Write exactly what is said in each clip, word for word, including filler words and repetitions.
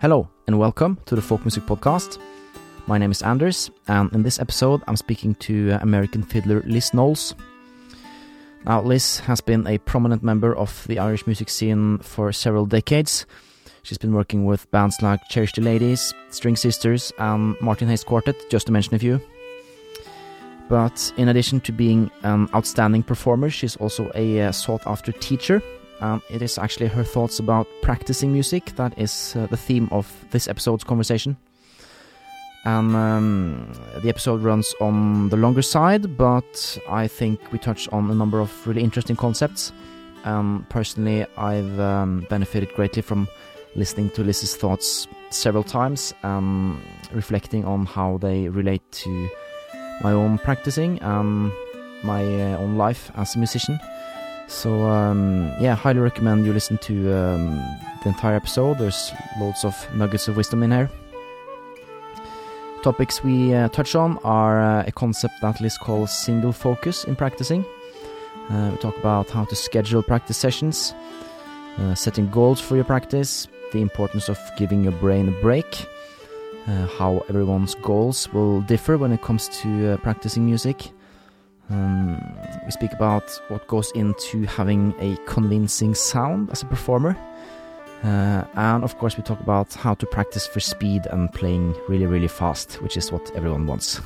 Hello and welcome to the Folk Music Podcast. My name is Anders, and in this episode I'm speaking to American fiddler Liz Knowles. Now, Liz has been a prominent member of the Irish music scene for several decades. She's been working with bands like Cherish the Ladies, String Sisters and Martin Hayes Quartet, just to mention a few. But in addition to being an outstanding performer, she's also a sought-after teacher. Um, it is actually her thoughts about practicing music that is uh, the theme of this episode's conversation. And um, the episode runs on the longer side, but I think we touch on a number of really interesting concepts. Um, personally, I've um, benefited greatly from listening to Liz's thoughts several times, um, reflecting on how they relate to my own practicing, um, my uh, own life as a musician. So, um, yeah, highly recommend you listen to um, the entire episode. There's loads of nuggets of wisdom in here. Topics we uh, touch on are uh, a concept that Liz calls single focus in practicing. Uh, we talk about how to schedule practice sessions, uh, setting goals for your practice, the importance of giving your brain a break, uh, how everyone's goals will differ when it comes to uh, practicing music. Um, we speak about what goes into having a convincing sound as a performer. Uh, and of course we talk about how to practice for speed and playing really, really fast, which is what everyone wants.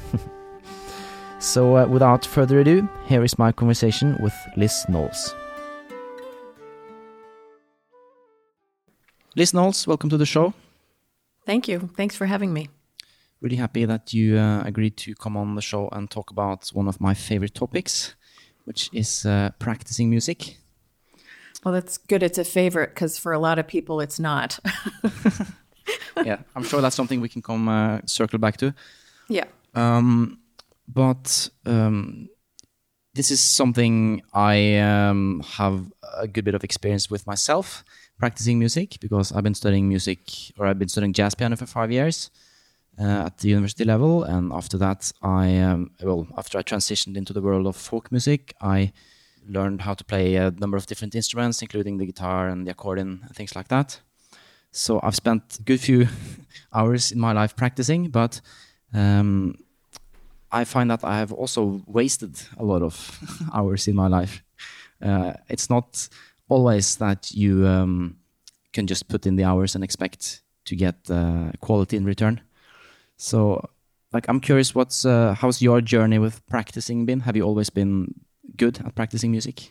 So uh, without further ado, here is my conversation with Liz Knowles. Liz Knowles, welcome to the show. Thank you. Thanks for having me. Really happy that you uh, agreed to come on the show and talk about one of my favorite topics, which is uh, practicing music. Well, that's good. It's a favorite because for a lot of people, it's not. Yeah, I'm sure that's something we can come uh, circle back to. Yeah. Um, but um, this is something I um, have a good bit of experience with myself, practicing music, because I've been studying music, or I've been studying jazz piano for five years. Uh, at the university level, and after that I um, well after I transitioned into the world of folk music, I learned how to play a number of different instruments, including the guitar and the accordion and things like that. So I've spent a good few hours in my life practicing, but um, I find that I have also wasted a lot of hours in my life. Uh, it's not always that you um, can just put in the hours and expect to get uh, quality in return. So, like, I'm curious, what's uh, how's your journey with practicing been? Have you always been good at practicing music?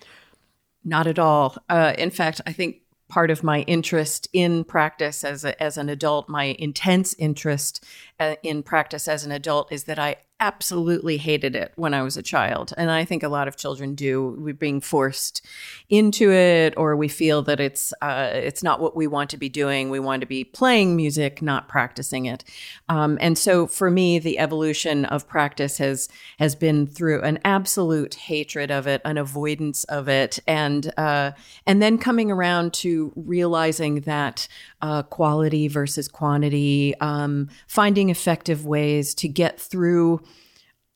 Not at all. Uh, in fact, I think part of my interest in practice as a, as an adult, my intense interest uh, in practice as an adult, is that I absolutely hated it when I was a child. And I think a lot of children do. We're being forced into it, or we feel that it's uh, it's not what we want to be doing. We want to be playing music, not practicing it. Um, and so for me, the evolution of practice has has been through an absolute hatred of it, an avoidance of it, and uh, and then coming around to realizing that uh, quality versus quantity, um, finding effective ways to get through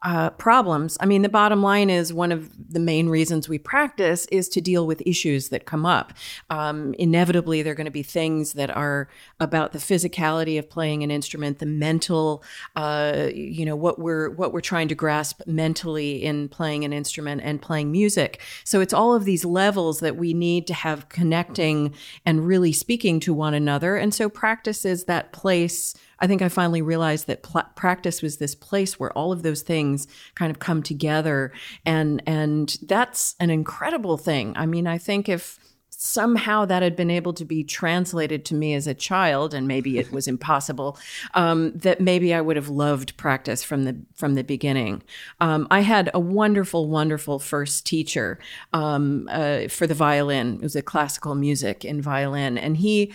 Uh, problems. I mean, the bottom line is one of the main reasons we practice is to deal with issues that come up. Um, inevitably, there are going to be things that are about the physicality of playing an instrument, the mental, uh, you know, what we're what we're trying to grasp mentally in playing an instrument and playing music. So it's all of these levels that we need to have connecting and really speaking to one another. And so practice is that place. I think I finally realized that pl- practice was this place where all of those things kind of come together. And and that's an incredible thing. I mean, I think if somehow that had been able to be translated to me as a child, and maybe it was impossible, um, that maybe I would have loved practice from the from the beginning. Um, I had a wonderful, wonderful first teacher um, uh, for the violin. It was a classical music in violin. And he...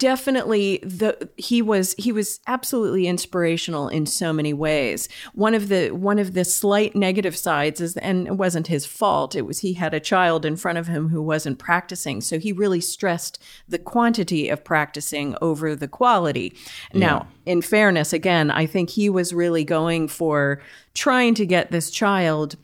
Definitely, the he was he was absolutely inspirational in so many ways. One of the one of the slight negative sides is, and it wasn't his fault, it was he had a child in front of him who wasn't practicing, so he really stressed the quantity of practicing over the quality. Yeah. Now, in fairness, again, I think he was really going for trying to get this child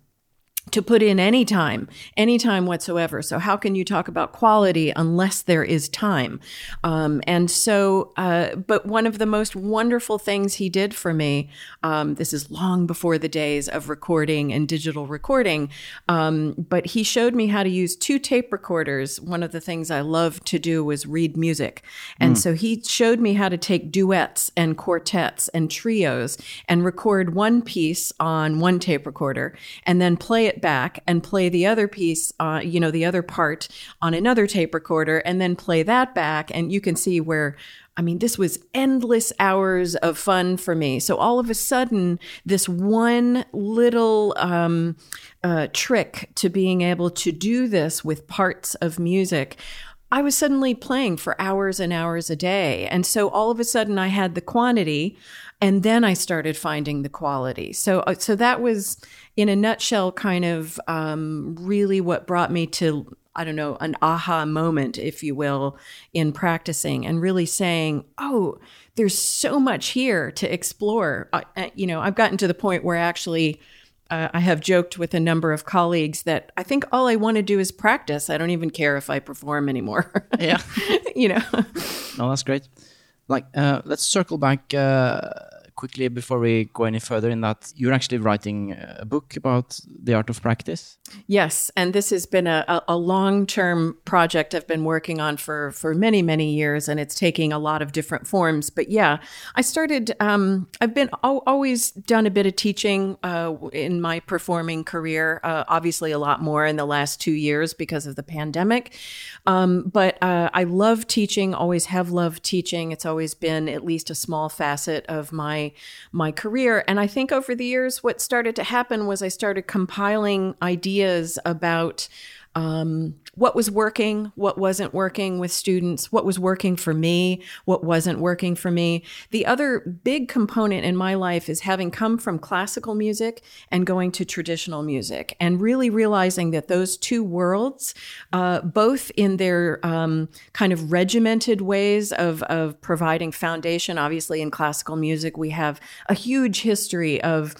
to put in any time, any time whatsoever. So how can you talk about quality unless there is time? Um, and so, uh, but one of the most wonderful things he did for me, um, this is long before the days of recording and digital recording, um, but he showed me how to use two tape recorders. One of the things I loved to do was read music. And mm. so he showed me how to take duets and quartets and trios and record one piece on one tape recorder and then play it back and play the other piece, uh, you know, the other part on another tape recorder, and then play that back. And you can see where, I mean, this was endless hours of fun for me. So all of a sudden, this one little um, uh, trick to being able to do this with parts of music, I was suddenly playing for hours and hours a day. And so all of a sudden I had the quantity, and then I started finding the quality. So so that was, in a nutshell, kind of um, really what brought me to, I don't know, an aha moment, if you will, in practicing and really saying, oh, there's so much here to explore. I, you know, I've gotten to the point where actually Uh, I have joked with a number of colleagues that I think all I want to do is practice. I don't even care if I perform anymore. Yeah. You know. No, that's great. Like, uh, let's circle back uh, quickly before we go any further in that you're actually writing a book about the art of practice. Yes. And this has been a, a long-term project I've been working on for, for many, many years, and it's taking a lot of different forms. But yeah, I started, um, I've been al- always done a bit of teaching uh, in my performing career, uh, obviously a lot more in the last two years because of the pandemic. Um, but uh, I love teaching, always have loved teaching. It's always been at least a small facet of my, my career. And I think over the years, what started to happen was I started compiling ideas about um, what was working, what wasn't working with students, what was working for me, what wasn't working for me. The other big component in my life is having come from classical music and going to traditional music, and really realizing that those two worlds, uh, both in their um, kind of regimented ways of, of providing foundation. Obviously, in classical music, we have a huge history of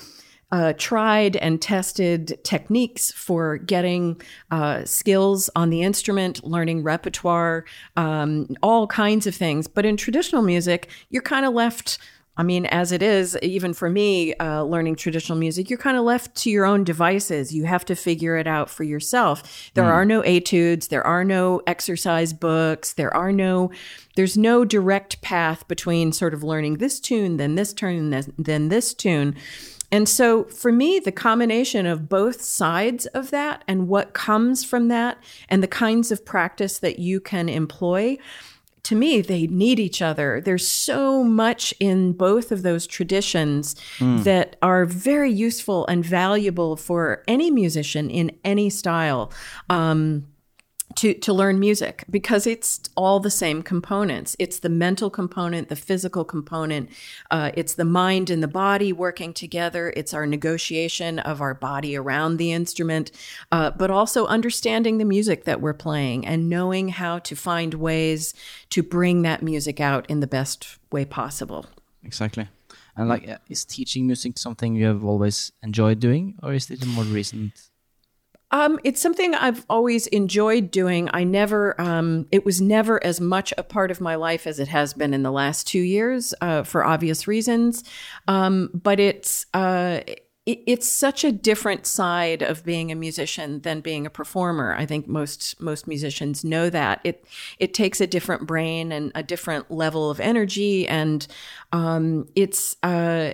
Uh, tried and tested techniques for getting uh, skills on the instrument, learning repertoire, um, all kinds of things. But in traditional music, you're kind of left, I mean, as it is, even for me, uh, learning traditional music, you're kind of left to your own devices. You have to figure it out for yourself. There mm. are no etudes. There are no exercise books. There are no... There's no direct path between sort of learning this tune, then this tune, then, then this tune. And so for me, the combination of both sides of that and what comes from that and the kinds of practice that you can employ, to me, they need each other. There's so much in both of those traditions mm. that are very useful and valuable for any musician in any style. Um, To, to learn music, because it's all the same components. It's the mental component, the physical component. Uh, it's the mind and the body working together. It's our negotiation of our body around the instrument, uh, but also understanding the music that we're playing and knowing how to find ways to bring that music out in the best way possible. Exactly. And like, is teaching music something you have always enjoyed doing, or is it a more recent? Um, it's something I've always enjoyed doing. I never, um, it was never as much a part of my life as it has been in the last two years, uh, for obvious reasons. Um, but it's, uh, it, it's such a different side of being a musician than being a performer. I think most, most musicians know that. It, it takes a different brain and a different level of energy. And, um, it's, uh,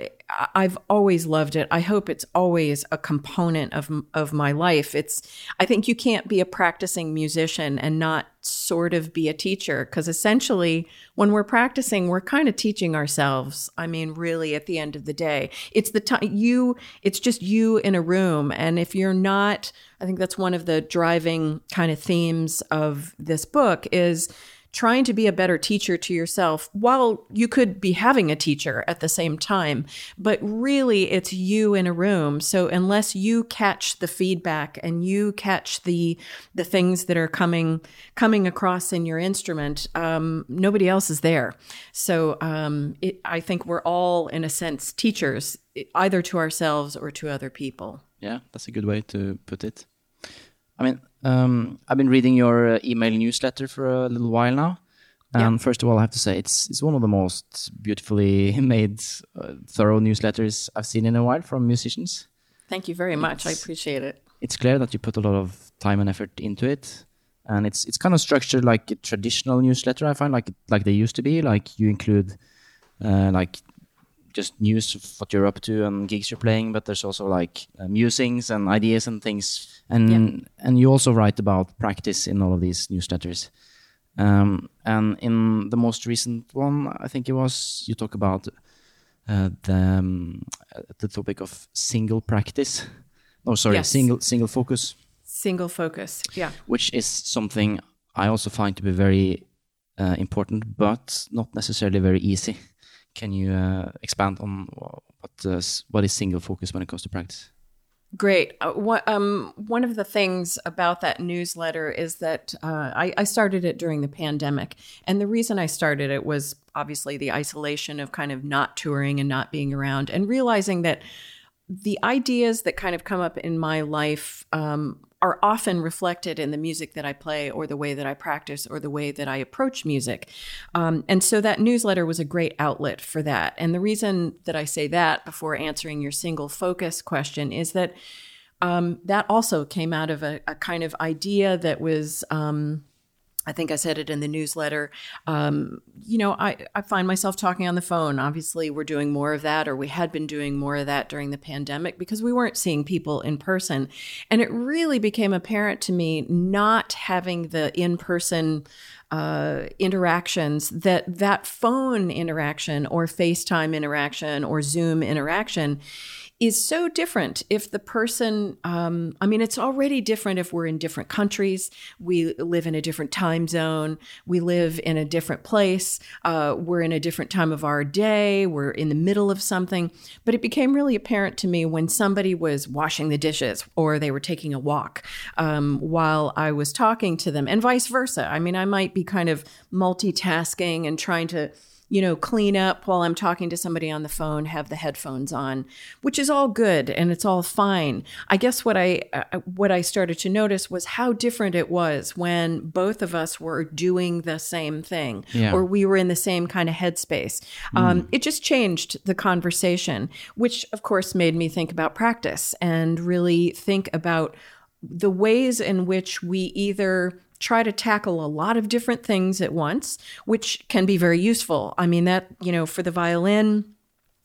I've always loved it. I hope it's always a component of of my life. It's. I think you can't be a practicing musician and not sort of be a teacher, because essentially when we're practicing, we're kind of teaching ourselves. I mean, really, at the end of the day, it's the time you. It's just you in a room, and if you're not, I think that's one of the driving kind of themes of this book is trying to be a better teacher to yourself while you could be having a teacher at the same time. But really, it's you in a room. So unless you catch the feedback and you catch the the things that are coming coming across in your instrument, um, nobody else is there. So um, it, I think we're all, in a sense, teachers, either to ourselves or to other people. Yeah, that's a good way to put it. I mean, um, I've been reading your uh, email newsletter for a little while now. And yeah. First of all, I have to say, it's it's one of the most beautifully made, uh, thorough newsletters I've seen in a while from musicians. Thank you very it's, much. I appreciate it. It's clear that you put a lot of time and effort into it. And it's it's kind of structured like a traditional newsletter, I find, like like they used to be. Like you include uh, like just news of what you're up to and gigs you're playing, but there's also like uh, musings and ideas and things. And yeah. and you also write about practice in all of these newsletters. Um, and in the most recent one, I think it was, you talk about uh, the um, the topic of single practice. No, sorry, yes. single single focus. Single focus, yeah. Which is something I also find to be very uh, important, but not necessarily very easy. Can you uh, expand on what uh, what is single focus when it comes to practice? Great. Uh, what, um, one of the things about that newsletter is that uh, I, I started it during the pandemic. And the reason I started it was obviously the isolation of kind of not touring and not being around and realizing that the ideas that kind of come up in my life um, are often reflected in the music that I play or the way that I practice or the way that I approach music. Um, and so that newsletter was a great outlet for that. And the reason that I say that before answering your single focus question is that um, that also came out of a, a kind of idea that was... Um, I think I said it in the newsletter. Um, you know, I, I find myself talking on the phone. Obviously, we're doing more of that, or we had been doing more of that during the pandemic because we weren't seeing people in person. And it really became apparent to me not having the in-person uh, interactions that that phone interaction or FaceTime interaction or Zoom interaction is so different if the person, um, I mean, it's already different if we're in different countries, we live in a different time zone, we live in a different place, uh, we're in a different time of our day, we're in the middle of something. But it became really apparent to me when somebody was washing the dishes or they were taking a walk um, while I was talking to them, and vice versa. I mean, I might be kind of multitasking and trying to you know, clean up while I'm talking to somebody on the phone, have the headphones on, which is all good and it's all fine. I guess what I uh, what I started to notice was how different it was when both of us were doing the same thing yeah. or we were in the same kind of headspace. Mm. Um, it just changed the conversation, which of course made me think about practice and really think about the ways in which we either try to tackle a lot of different things at once, which can be very useful. I mean, that, you know, for the violin,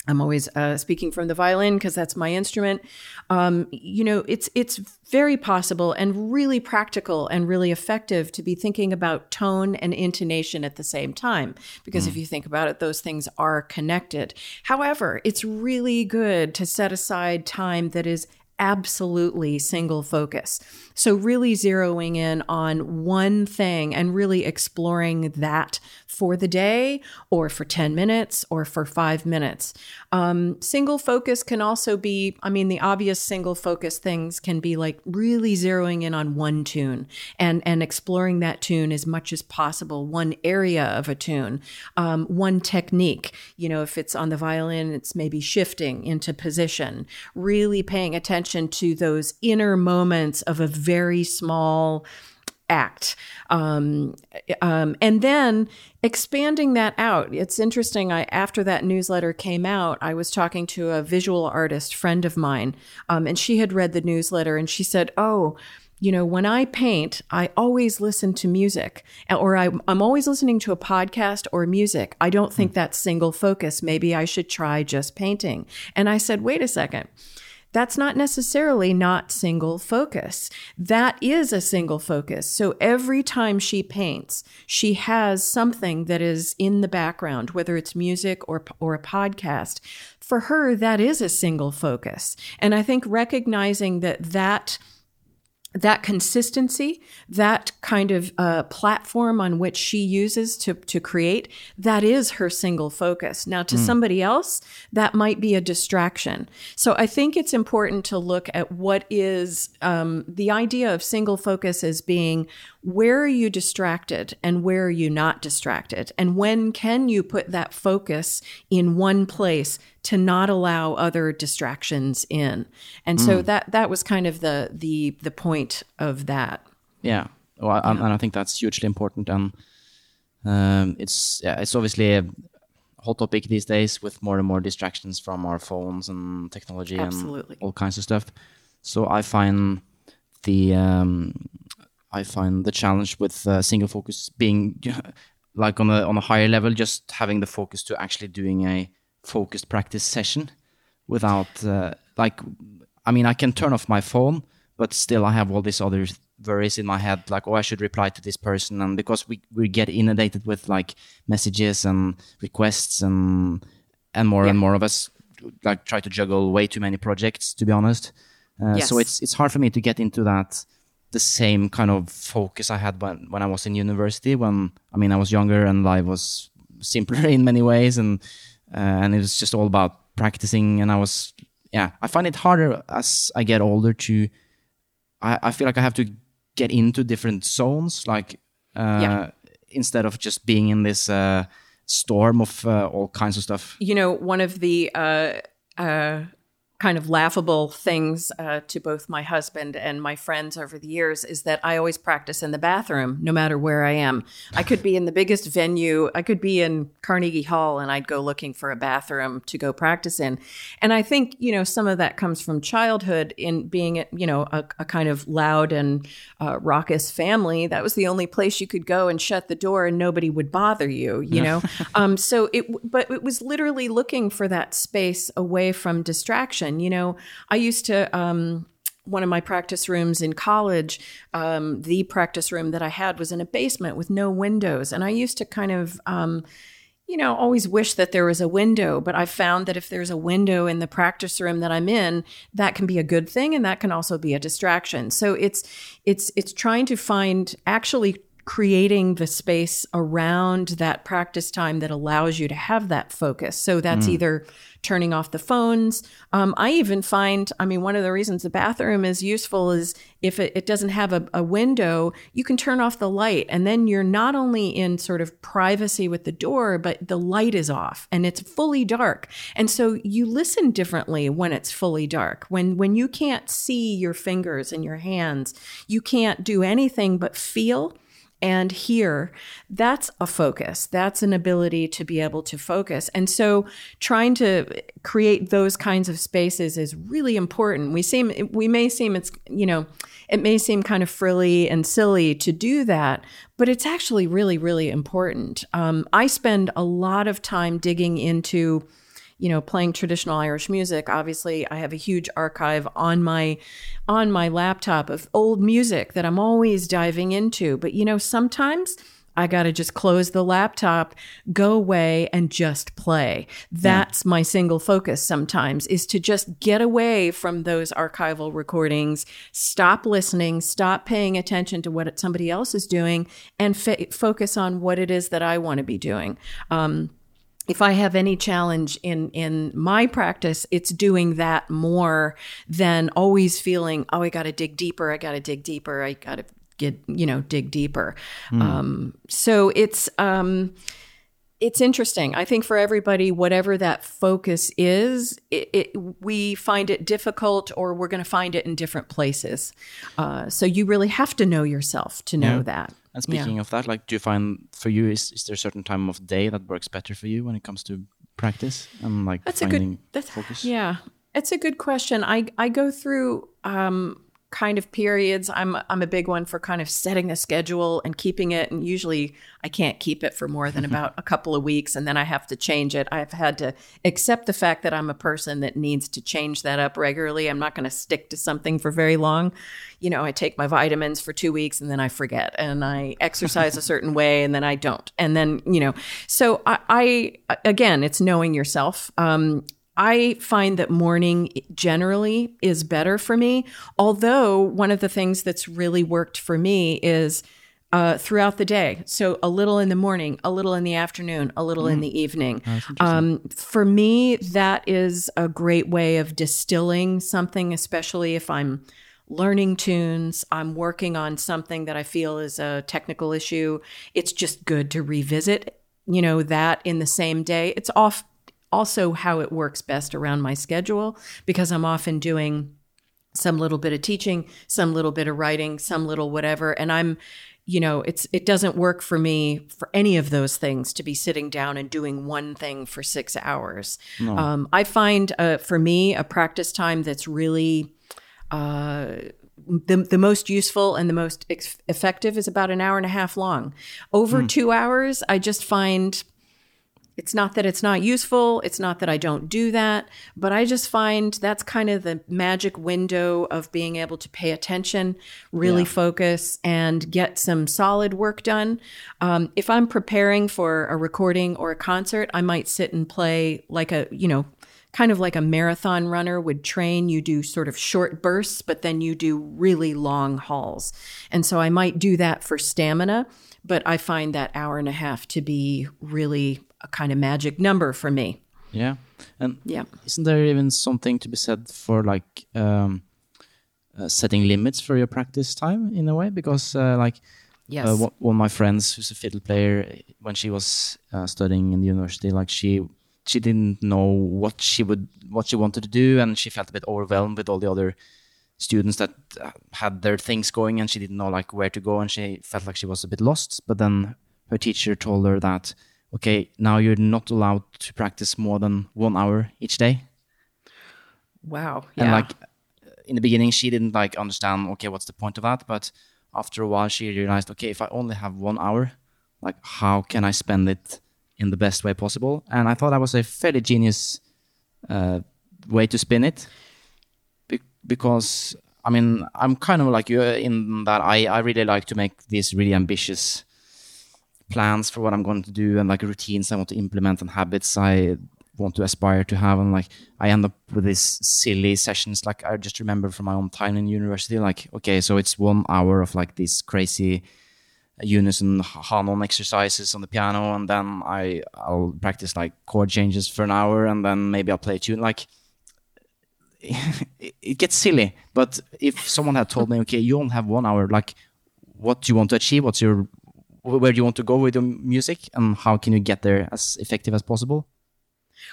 I'm always uh, speaking from the violin because that's my instrument. Um, you know, it's it's very possible and really practical and really effective to be thinking about tone and intonation at the same time. Because mm. if you think about it, those things are connected. However, it's really good to set aside time that is absolutely single focus. So really zeroing in on one thing and really exploring that for the day or for ten minutes or for five minutes. Um, single focus can also be, I mean, the obvious single focus things can be like really zeroing in on one tune and, and exploring that tune as much as possible, one area of a tune, um, one technique. You know, if it's on the violin, it's maybe shifting into position, really paying attention to those inner moments of a very small act. Um, um, and then expanding that out. It's interesting. I, after that newsletter came out, I was talking to a visual artist friend of mine, um, and she had read the newsletter and she said, oh, you know, when I paint, I always listen to music, or I, I'm always listening to a podcast or music. I don't think that's single focus. Maybe I should try just painting. And I said, wait a second. That's not necessarily not single focus. That is a single focus. So every time she paints, she has something that is in the background, whether it's music or or a podcast. For her, that is a single focus. And I think recognizing that that that consistency, that kind of uh, platform on which she uses to, to create, that is her single focus. Now, to mm. somebody else, that might be a distraction. So I think it's important to look at what is um, the idea of single focus as being, where are you distracted and where are you not distracted? And when can you put that focus in one place to not allow other distractions in? And mm. so that that was kind of the the the point of that. Yeah, well, yeah. and I think that's hugely important. And um, it's yeah, it's obviously a hot topic these days, with more and more distractions from our phones and technology. Absolutely. And all kinds of stuff. So I find the um, I find the challenge with uh, single focus being like on a on a higher level, just having the focus to actually doing a focused practice session without uh, like I mean I can turn off my phone, but still I have all these other worries in my head, like, oh, I should reply to this person, and because we we get inundated with like messages and requests and and more yeah. and more of us like try to juggle way too many projects, to be honest. uh, yes. So it's it's hard for me to get into that the same kind of focus I had when when I was in university, when I mean I was younger and life was simpler in many ways, and Uh, and it was just all about practicing. And I was, yeah, I find it harder as I get older to, I, I feel like I have to get into different zones, like uh, yeah. instead of just being in this uh, storm of uh, all kinds of stuff. You know, one of the uh, uh, kind of laughable things uh, to both my husband and my friends over the years is that I always practice in the bathroom, no matter where I am. I could be in the biggest venue. I could be in Carnegie Hall, and I'd go looking for a bathroom to go practice in. And I think, you know, some of that comes from childhood, in being, you know, a, a kind of loud and uh, raucous family. That was the only place you could go and shut the door and nobody would bother you, you know? um, so it, but it was literally looking for that space away from distraction. You know, I used to, um, one of my practice rooms in college, um, the practice room that I had was in a basement with no windows. And I used to kind of, um, you know, always wish that there was a window, but I found that if there's a window in the practice room that I'm in, that can be a good thing. And that can also be a distraction. So it's, it's, it's trying to find actually creating the space around that practice time that allows you to have that focus. So that's mm. either turning off the phones. Um, I even find, I mean, one of the reasons the bathroom is useful is if it, it doesn't have a, a window, you can turn off the light. And then you're not only in sort of privacy with the door, but the light is off and it's fully dark. And so you listen differently when it's fully dark. When, when you can't see your fingers and your hands, you can't do anything but feel and here, that's a focus. That's an ability to be able to focus. And so trying to create those kinds of spaces is really important. We seem, we may seem it's, you know, it may seem kind of frilly and silly to do that, but it's actually really, really important. Um, I spend a lot of time digging into, you know, playing traditional Irish music. Obviously, I have a huge archive on my on my laptop of old music that I'm always diving into. But, you know, sometimes I got to just close the laptop, go away and just play. That's yeah. my single focus sometimes, is to just get away from those archival recordings, stop listening, stop paying attention to what somebody else is doing, and fa- focus on what it is that I want to be doing. Um If I have any challenge in, in my practice, it's doing that more than always feeling, oh, I got to dig deeper. I got to dig deeper. I got to get, you know, dig deeper. Mm. Um, so it's, um, it's interesting. I think for everybody, whatever that focus is, it, it, we find it difficult, or we're going to find it in different places. Uh, so you really have to know yourself to know yeah. that. And speaking yeah. of that, like, do you find for you, is, is there a certain time of day that works better for you when it comes to practice and like that's finding a good, that's, focus? Yeah, it's a good question. I, I go through um, kind of periods. I'm I'm a big one for kind of setting a schedule and keeping it. And usually I can't keep it for more than about a couple of weeks, and then I have to change it. I've had to accept the fact that I'm a person that needs to change that up regularly. I'm not going to stick to something for very long. You know, I take my vitamins for two weeks and then I forget, and I exercise a certain way and then I don't. And then, you know, so I, I again, it's knowing yourself. Um, I find that morning generally is better for me. Although one of the things that's really worked for me is uh, throughout the day. So a little in the morning, a little in the afternoon, a little mm. in the evening. Oh, um, for me, that is a great way of distilling something, especially if I'm learning tunes, I'm working on something that I feel is a technical issue. It's just good to revisit, you know, that in the same day. It's off. Also how it works best around my schedule, because I'm often doing some little bit of teaching, some little bit of writing, some little whatever. And I'm, you know, it's it doesn't work for me for any of those things to be sitting down and doing one thing for six hours. No. Um, I find, uh, for me, a practice time that's really uh, the, the most useful and the most ex- effective is about an hour and a half long. Over mm. two hours, I just find... It's not that it's not useful. It's not that I don't do that. But I just find that's kind of the magic window of being able to pay attention, really yeah. focus, and get some solid work done. Um, if I'm preparing for a recording or a concert, I might sit and play like a, you know, kind of like a marathon runner would train. You do sort of short bursts, but then you do really long hauls. And so I might do that for stamina. But I find that hour and a half to be really a kind of magic number for me. Yeah. And yeah. Isn't there even something to be said for like um, uh, setting limits for your practice time in a way? Because uh, like yes. uh, one, one of my friends who's a fiddle player, when she was uh, studying in the university, like she she didn't know what she would what she wanted to do, and she felt a bit overwhelmed with all the other students that had their things going, and she didn't know like where to go, and she felt like she was a bit lost. But then her teacher told her that, okay, now you're not allowed to practice more than one hour each day. Wow. Yeah. And like in the beginning, she didn't like understand, okay, what's the point of that? But after a while, she realized, okay, if I only have one hour, like how can I spend it in the best way possible? And I thought that was a fairly genius uh, way to spin it. Because, I mean, I'm kind of like you in that I, I really like to make these really ambitious plans for what I'm going to do, and like routines I want to implement and habits I want to aspire to have. And like I end up with these silly sessions. Like I just remember from my own time in university, like, okay, so it's one hour of like these crazy unison Hanon exercises on the piano. And then I, I'll practice like chord changes for an hour, and then maybe I'll play a tune. Like, it gets silly. But if someone had told me, okay, you only have one hour, like what do you want to achieve? What's your, where do you want to go with your music, and how can you get there as effective as possible?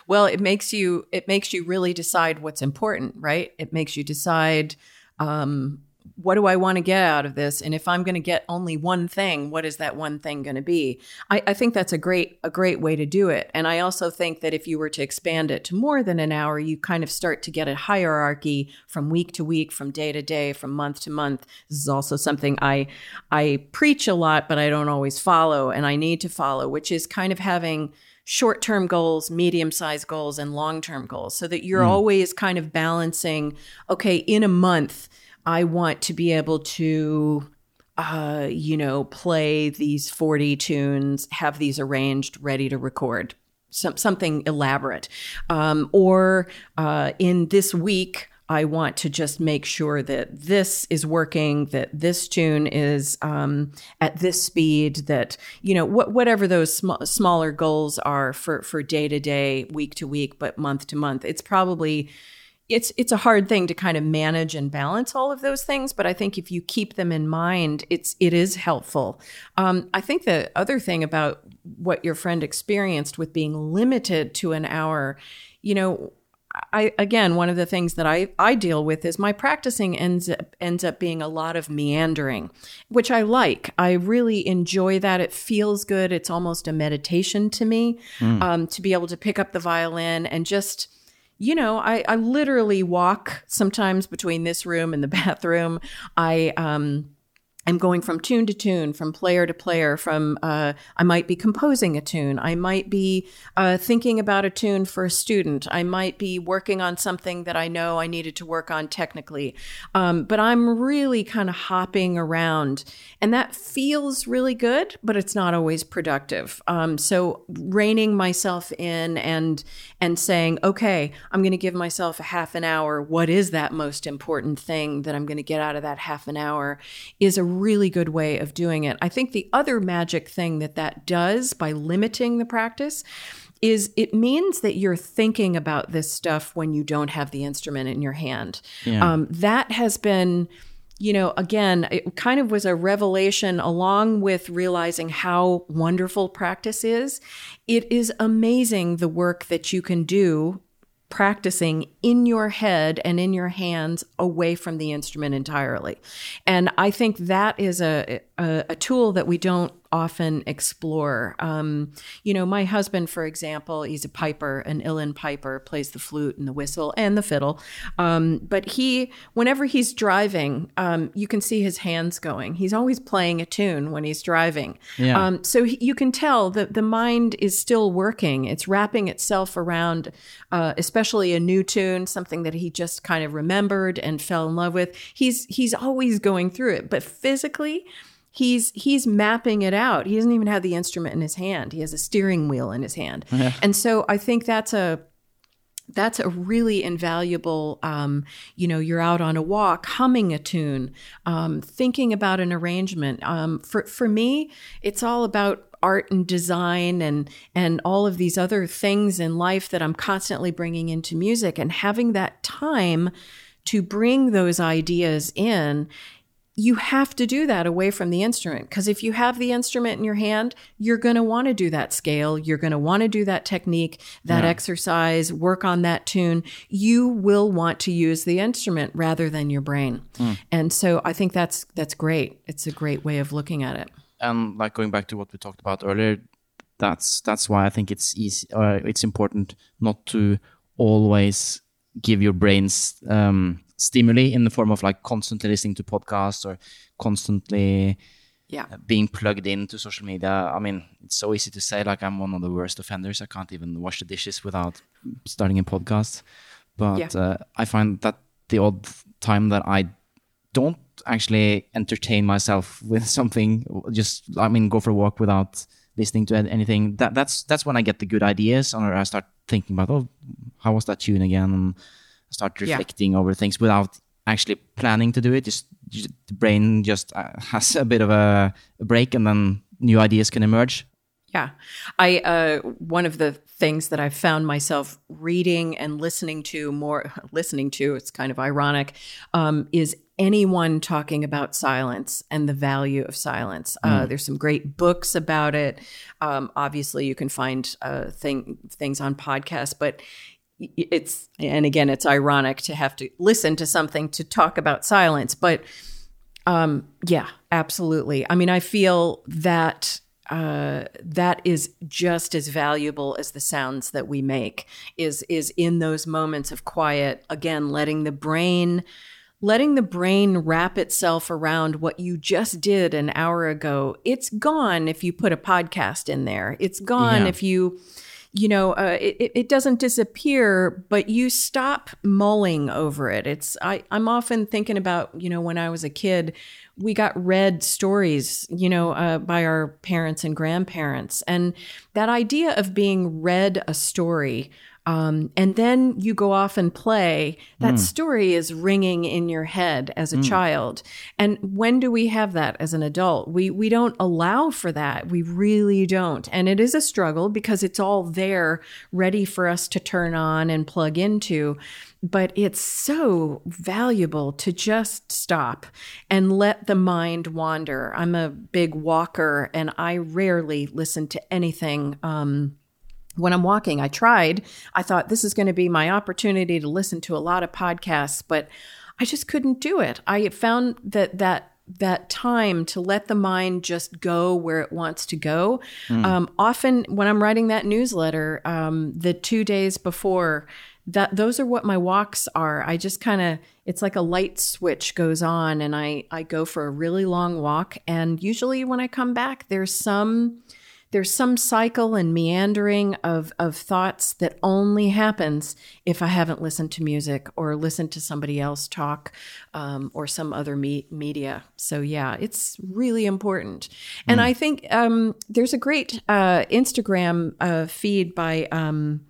Well, it makes you, it makes you really decide what's important, right? It makes you decide, um, what do I want to get out of this? And if I'm going to get only one thing, what is that one thing going to be? I, I think that's a great, a great way to do it. And I also think that if you were to expand it to more than an hour, you kind of start to get a hierarchy from week to week, from day to day, from month to month. This is also something I, I preach a lot, but I don't always follow, and I need to follow, which is kind of having short-term goals, medium-sized goals, and long-term goals, so that you're mm. always kind of balancing, okay, in a month, I want to be able to, uh, you know, play these forty tunes, have these arranged, ready to record, some, something elaborate. Um, or uh, in this week, I want to just make sure that this is working, that this tune is um, at this speed, that, you know, wh- whatever those sm- smaller goals are for, for day to day, week to week, but month to month. It's probably... It's it's a hard thing to kind of manage and balance all of those things, but I think if you keep them in mind, it's it is helpful. Um, I think the other thing about what your friend experienced with being limited to an hour, you know, I again one of the things that I, I deal with is my practicing ends up, ends up being a lot of meandering, which I like. I really enjoy that. It feels good. It's almost a meditation to me, mm. um, to be able to pick up the violin and just. You know, I, I literally walk sometimes between this room and the bathroom. I um, I'm going from tune to tune, from player to player, from uh, I might be composing a tune. I might be uh, thinking about a tune for a student. I might be working on something that I know I needed to work on technically. Um, but I'm really kind of hopping around, and that feels really good, but it's not always productive. Um, so reining myself in and and saying, okay, I'm going to give myself a half an hour. What is that most important thing that I'm going to get out of that half an hour is a really good way of doing it. I think the other magic thing that that does by limiting the practice is it means that you're thinking about this stuff when you don't have the instrument in your hand. Yeah. Um, that has been, you know, again, it kind of was a revelation along with realizing how wonderful practice is. It is amazing the work that you can do practicing in your head and in your hands away from the instrument entirely. And I think that is a a, a tool that we don't often explore. Um, you know, my husband, for example, he's a piper, an Illin piper, plays the flute and the whistle and the fiddle. Um, but he, whenever he's driving, um, you can see his hands going. He's always playing a tune when he's driving. Yeah. Um, so he, you can tell that the mind is still working. It's wrapping itself around, uh, especially a new tune, something that he just kind of remembered and fell in love with. He's he's always going through it, but physically, He's he's mapping it out. He doesn't even have the instrument in his hand. He has a steering wheel in his hand. Yeah. And so I think that's a that's a really invaluable, um, you know, you're out on a walk, humming a tune, um, thinking about an arrangement. Um, for, for me, it's all about art and design and and all of these other things in life that I'm constantly bringing into music. And having that time to bring those ideas in, you have to do that away from the instrument, because if you have the instrument in your hand, you're going to want to do that scale. You're going to want to do that technique, that yeah. exercise, work on that tune. You will want to use the instrument rather than your brain. Mm. And so I think that's that's great. It's a great way of looking at it. And like going back to what we talked about earlier, that's that's why I think it's easy. Uh, it's important not to always give your brains um, stimuli in the form of like constantly listening to podcasts or constantly yeah. being plugged into social media. I mean, it's so easy to say like I'm one of the worst offenders. I can't even wash the dishes without starting a podcast. But yeah. uh, I find that the odd time that I don't actually entertain myself with something, just, I mean, go for a walk without listening to anything, that that's that's when I get the good ideas, or I start thinking about, oh, how was that tune again? And I start reflecting yeah. over things without actually planning to do it. Just, just the brain just uh, has a bit of a, a break, and then new ideas can emerge. Yeah, I uh, one of the things that I've found myself reading and listening to more, listening to, it's kind of ironic, um, is anyone talking about silence and the value of silence. Mm. Uh, there's some great books about it. Um, obviously, you can find uh, thing, things on podcasts, but it's, and again, it's ironic to have to listen to something to talk about silence. But um, yeah, absolutely. I mean, I feel that Uh, that is just as valuable as the sounds that we make, is is in those moments of quiet, again, letting the brain, letting the brain wrap itself around what you just did an hour ago. It's gone if you put a podcast in there. It's gone yeah. if you, you know, uh, it, it doesn't disappear, but you stop mulling over it. It's I, I'm often thinking about, you know, when I was a kid, we got read stories, you know, uh, by our parents and grandparents. And that idea of being read a story, um, and then you go off and play, that mm. story is ringing in your head as a mm. child. And when do we have that as an adult? We we don't allow for that. We really don't. And it is a struggle because it's all there ready for us to turn on and plug into. But it's so valuable to just stop and let the mind wander. I'm a big walker, and I rarely listen to anything um when I'm walking. I tried. I thought this is going to be my opportunity to listen to a lot of podcasts, but I just couldn't do it. I found that that that time to let the mind just go where it wants to go. Mm. Um, often when I'm writing that newsletter, um, the two days before that those are what my walks are. I just kind of, it's like a light switch goes on, and I, I go for a really long walk. And usually when I come back, there's some, there's some cycle and meandering of, of thoughts that only happens if I haven't listened to music or listened to somebody else talk, um, or some other me- media. So yeah, it's really important. Mm. And I think, um, there's a great, uh, Instagram, uh, feed by, um,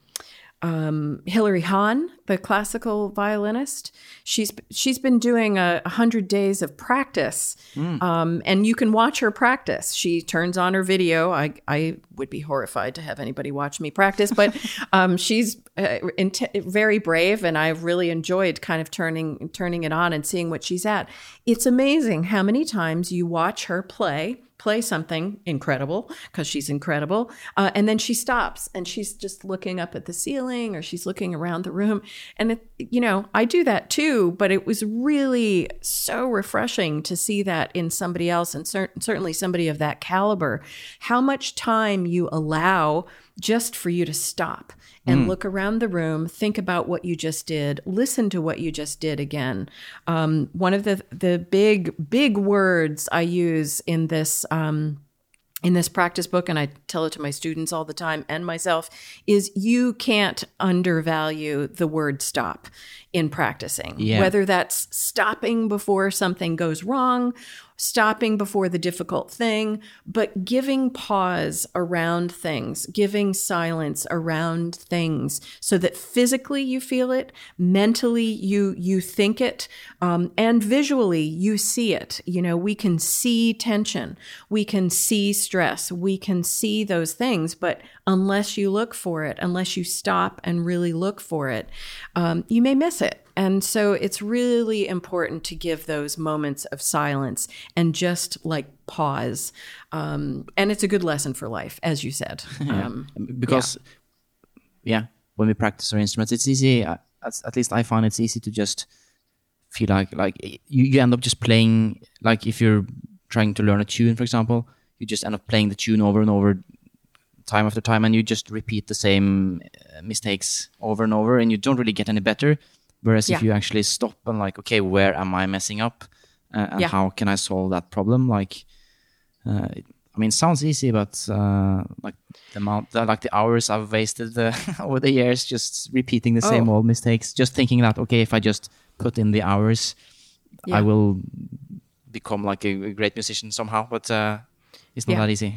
Um, Hilary Hahn, the classical violinist. She's she's been doing a, a hundred days of practice, mm. um, and you can watch her practice. She turns on her video. I I would be horrified to have anybody watch me practice, but um, she's uh, in t- very brave, and I've really enjoyed kind of turning turning it on and seeing what she's at. It's amazing how many times you watch her play. play something incredible, because she's incredible. Uh, and then she stops and she's just looking up at the ceiling, or she's looking around the room. And, it, you know, I do that too, but it was really so refreshing to see that in somebody else, and cer- certainly somebody of that caliber, how much time you allow just for you to stop and mm. look around the room, think about what you just did, listen to what you just did again. Um, one of the the big, big words I use in this um, in this practice book, and I tell it to my students all the time and myself, is you can't undervalue the word stop in practicing. Yeah. Whether that's stopping before something goes wrong, stopping before the difficult thing, but giving pause around things, giving silence around things, so that physically you feel it, mentally you you think it, um, and visually you see it. You know, we can see tension, we can see stress, we can see those things, but unless you look for it, unless you stop and really look for it, um, you may miss it. And so it's really important to give those moments of silence and just like pause. Um, and it's a good lesson for life, as you said. Yeah. Um, because, yeah. yeah, when we practice our instruments, it's easy. Uh, at least I find it's easy to just feel like like you, you end up just playing. Like if you're trying to learn a tune, for example, you just end up playing the tune over and over, time after time, and you just repeat the same mistakes over and over, and you don't really get any better. Whereas yeah. if you actually stop and like, okay, where am I messing up? Uh, and yeah. how can I solve that problem? Like, uh, it, I mean, it sounds easy, but uh, like the amount, the, like the hours I've wasted uh, over the years just repeating the oh. same old mistakes, just thinking that, okay, if I just put in the hours, yeah. I will become like a, a great musician somehow, but uh, it's not yeah. that easy.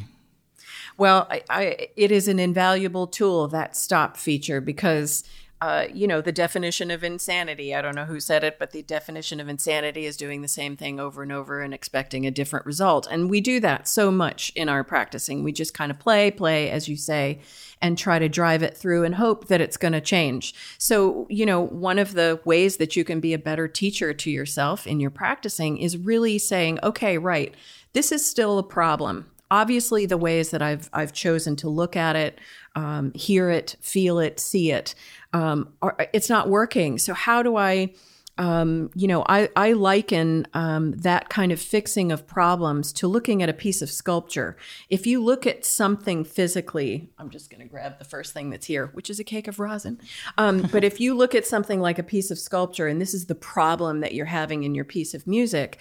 Well, I, I, it is an invaluable tool, that stop feature, because... Uh, you know, the definition of insanity, I don't know who said it, but the definition of insanity is doing the same thing over and over and expecting a different result. And we do that so much in our practicing. We just kind of play, play, as you say, and try to drive it through and hope that it's going to change. So, you know, one of the ways that you can be a better teacher to yourself in your practicing is really saying, okay, right, this is still a problem. Obviously, the ways that I've I've chosen to look at it, um, hear it, feel it, see it, um, are, it's not working. So how do I, um, you know, I, I liken um, that kind of fixing of problems to looking at a piece of sculpture. If you look at something physically, I'm just going to grab the first thing that's here, which is a cake of rosin. Um, but if you look at something like a piece of sculpture, and this is the problem that you're having in your piece of music,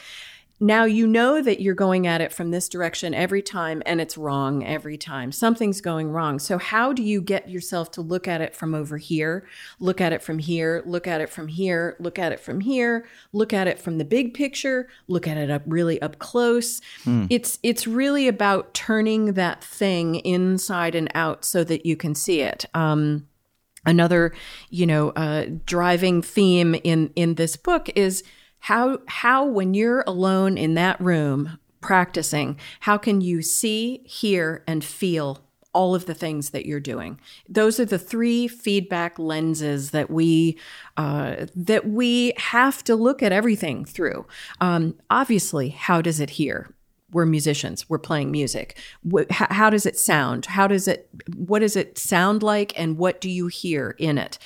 now you know that you're going at it from this direction every time, and it's wrong every time. Something's going wrong. So how do you get yourself to look at it from over here, look at it from here, look at it from here, look at it from here, look at it from the big picture, look at it up really up close? Mm. It's it's really about turning that thing inside and out so that you can see it. Um, another, you know, uh, driving theme in in this book is How, how, when you're alone in that room practicing, how can you see, hear, and feel all of the things that you're doing? Those are the three feedback lenses that we, uh, that we have to look at everything through. Um, obviously, how does it hear? We're musicians. We're playing music. How does it sound? How does it? what does it sound like and what do you hear in it?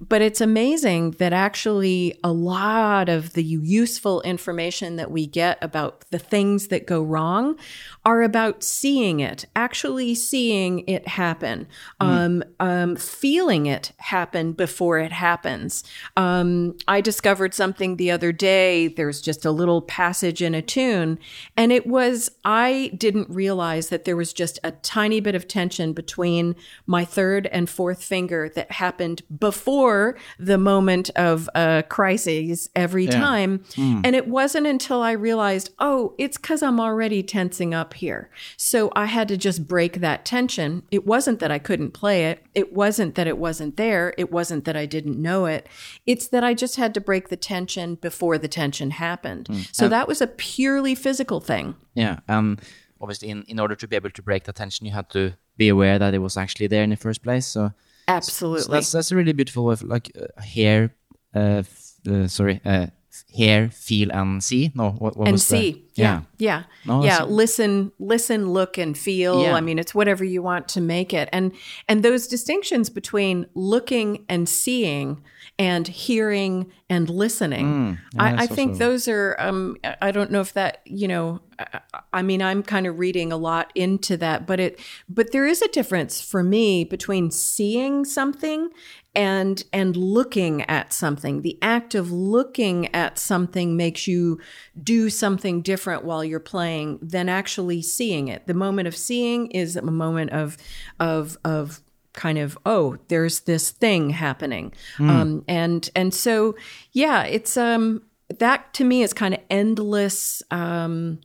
But it's amazing that actually a lot of the useful information that we get about the things that go wrong are about seeing it, actually seeing it happen, mm-hmm. um, um, feeling it happen before it happens. Um, I discovered something the other day. There's just a little passage in a tune, and it was, I didn't realize that there was just a tiny bit of tension between my third and fourth finger that happened before the moment of uh, crises every yeah. time. Mm. And it wasn't until I realized, oh, it's because I'm already tensing up here. So I had to just break that tension. It wasn't that I couldn't play it. It wasn't that it wasn't there. It wasn't that I didn't know it. It's that I just had to break the tension before the tension happened. Mm. So um, that was a purely physical thing. Yeah. Um, obviously, in, in order to be able to break the tension, you had to be aware that it was actually there in the first place. So absolutely. So, so that's, that's a really beautiful way of like uh, hear, uh, f- uh, sorry, uh, hear, feel, and see. No, what, what and was see. The, yeah. Yeah. Yeah. No, yeah. Listen, listen, look, and feel. Yeah. I mean, it's whatever you want to make it. And, and those distinctions between looking and seeing and hearing and listening, mm, yeah, I, I think also... those are, um, I don't know if that, you know, I, I mean, I'm kind of reading a lot into that, but it, but there is a difference for me between seeing something and and looking at something. The act of looking at something makes you do something different while you're playing than actually seeing it. The moment of seeing is a moment of of of kind of, oh, there's this thing happening. Mm. Um, and and so, yeah, it's um that to me is kind of endless um,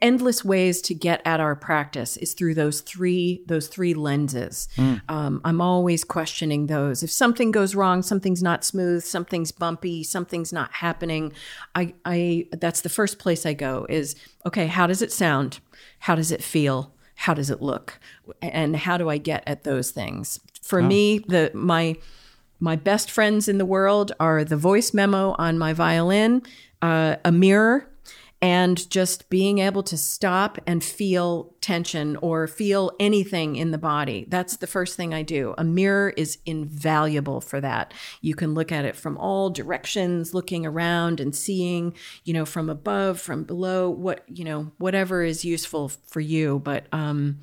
endless ways to get at our practice is through those three those three lenses. Mm. Um, I'm always questioning those. If something goes wrong, something's not smooth, something's bumpy, something's not happening. I, I that's the first place I go is, okay, how does it sound? How does it feel? How does it look? And how do I get at those things? For oh. me, the my my best friends in the world are the voice memo on my violin, uh, a mirror, and just being able to stop and feel tension or feel anything in the body. That's the first thing I do. A mirror is invaluable for that. You can look at it from all directions, looking around and seeing, you know, from above, from below, what, you know, whatever is useful for you. But um,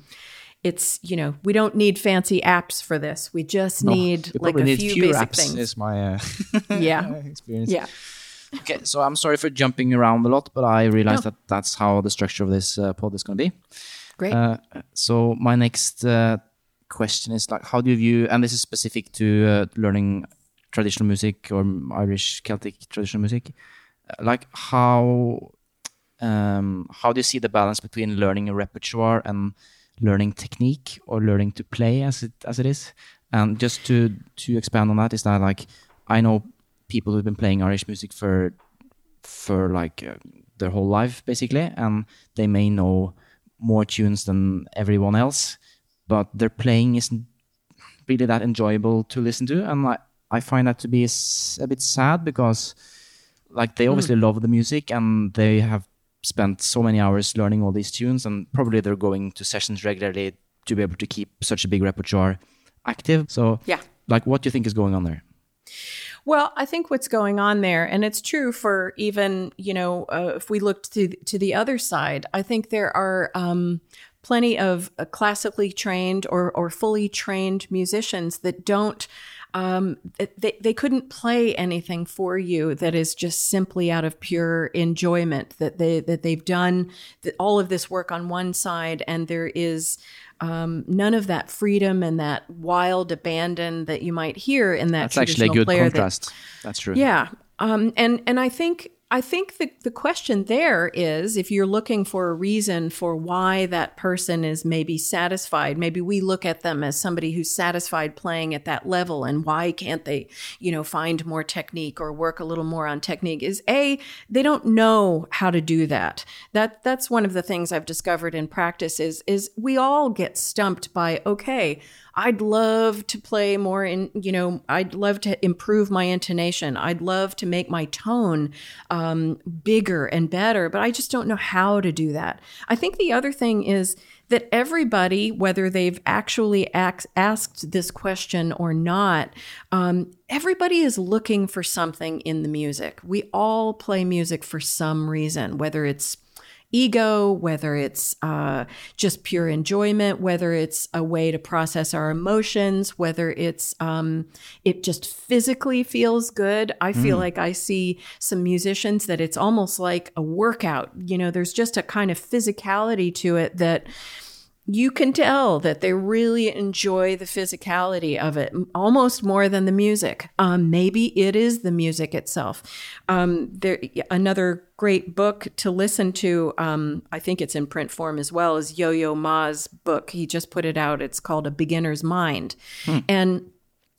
it's, you know, we don't need fancy apps for this. We just no, need we like a need few, few basic apps things. Is my uh, yeah. experience. Yeah. Okay, so I'm sorry for jumping around a lot, but I realized no. that that's how the structure of this uh, pod is going to be. Great. Uh, so my next uh, question is like, how do you view, and this is specific to uh, learning traditional music or Irish Celtic traditional music, like how um, how do you see the balance between learning a repertoire and learning technique or learning to play as it as it is? And just to to expand on that, is that like I know people who've been playing Irish music for for like uh, their whole life basically, and they may know more tunes than everyone else, but their playing isn't really that enjoyable to listen to, and I, I find that to be a, a bit sad because like they obviously mm. love the music and they have spent so many hours learning all these tunes, and probably they're going to sessions regularly to be able to keep such a big repertoire active. So yeah, like what do you think is going on there? Well, I think what's going on there, and it's true for even, you know, uh, if we looked to, to the other side, I think there are um, plenty of uh, classically trained or, or fully trained musicians that don't, um, they, they couldn't play anything for you that is just simply out of pure enjoyment, that, they, that they've done that all of this work on one side, and there is... Um, none of that freedom and that wild abandon that you might hear in that. That's actually a good contrast. That, That's true. Yeah, um, and and I think I think the the question there is, if you're looking for a reason for why that person is maybe satisfied, maybe we look at them as somebody who's satisfied playing at that level, and why can't they, you know, find more technique or work a little more on technique? Is a they don't know how to do that. That that's one of the things I've discovered in practice is is we all get stumped by, okay, I'd love to play more in, you know, I'd love to improve my intonation. I'd love to make my tone um, bigger and better, but I just don't know how to do that. I think the other thing is that everybody, whether they've actually ax- asked this question or not, um, everybody is looking for something in the music. We all play music for some reason, whether it's ego, whether it's uh, just pure enjoyment, whether it's a way to process our emotions, whether it's um, it just physically feels good. I feel mm. like I see some musicians that it's almost like a workout. You know, there's just a kind of physicality to it that you can tell that they really enjoy the physicality of it almost more than the music. Um, maybe it is the music itself. Um, there, another great book to listen to, um, I think it's in print form as well, is Yo-Yo Ma's book. He just put it out. It's called A Beginner's Mind. Hmm. And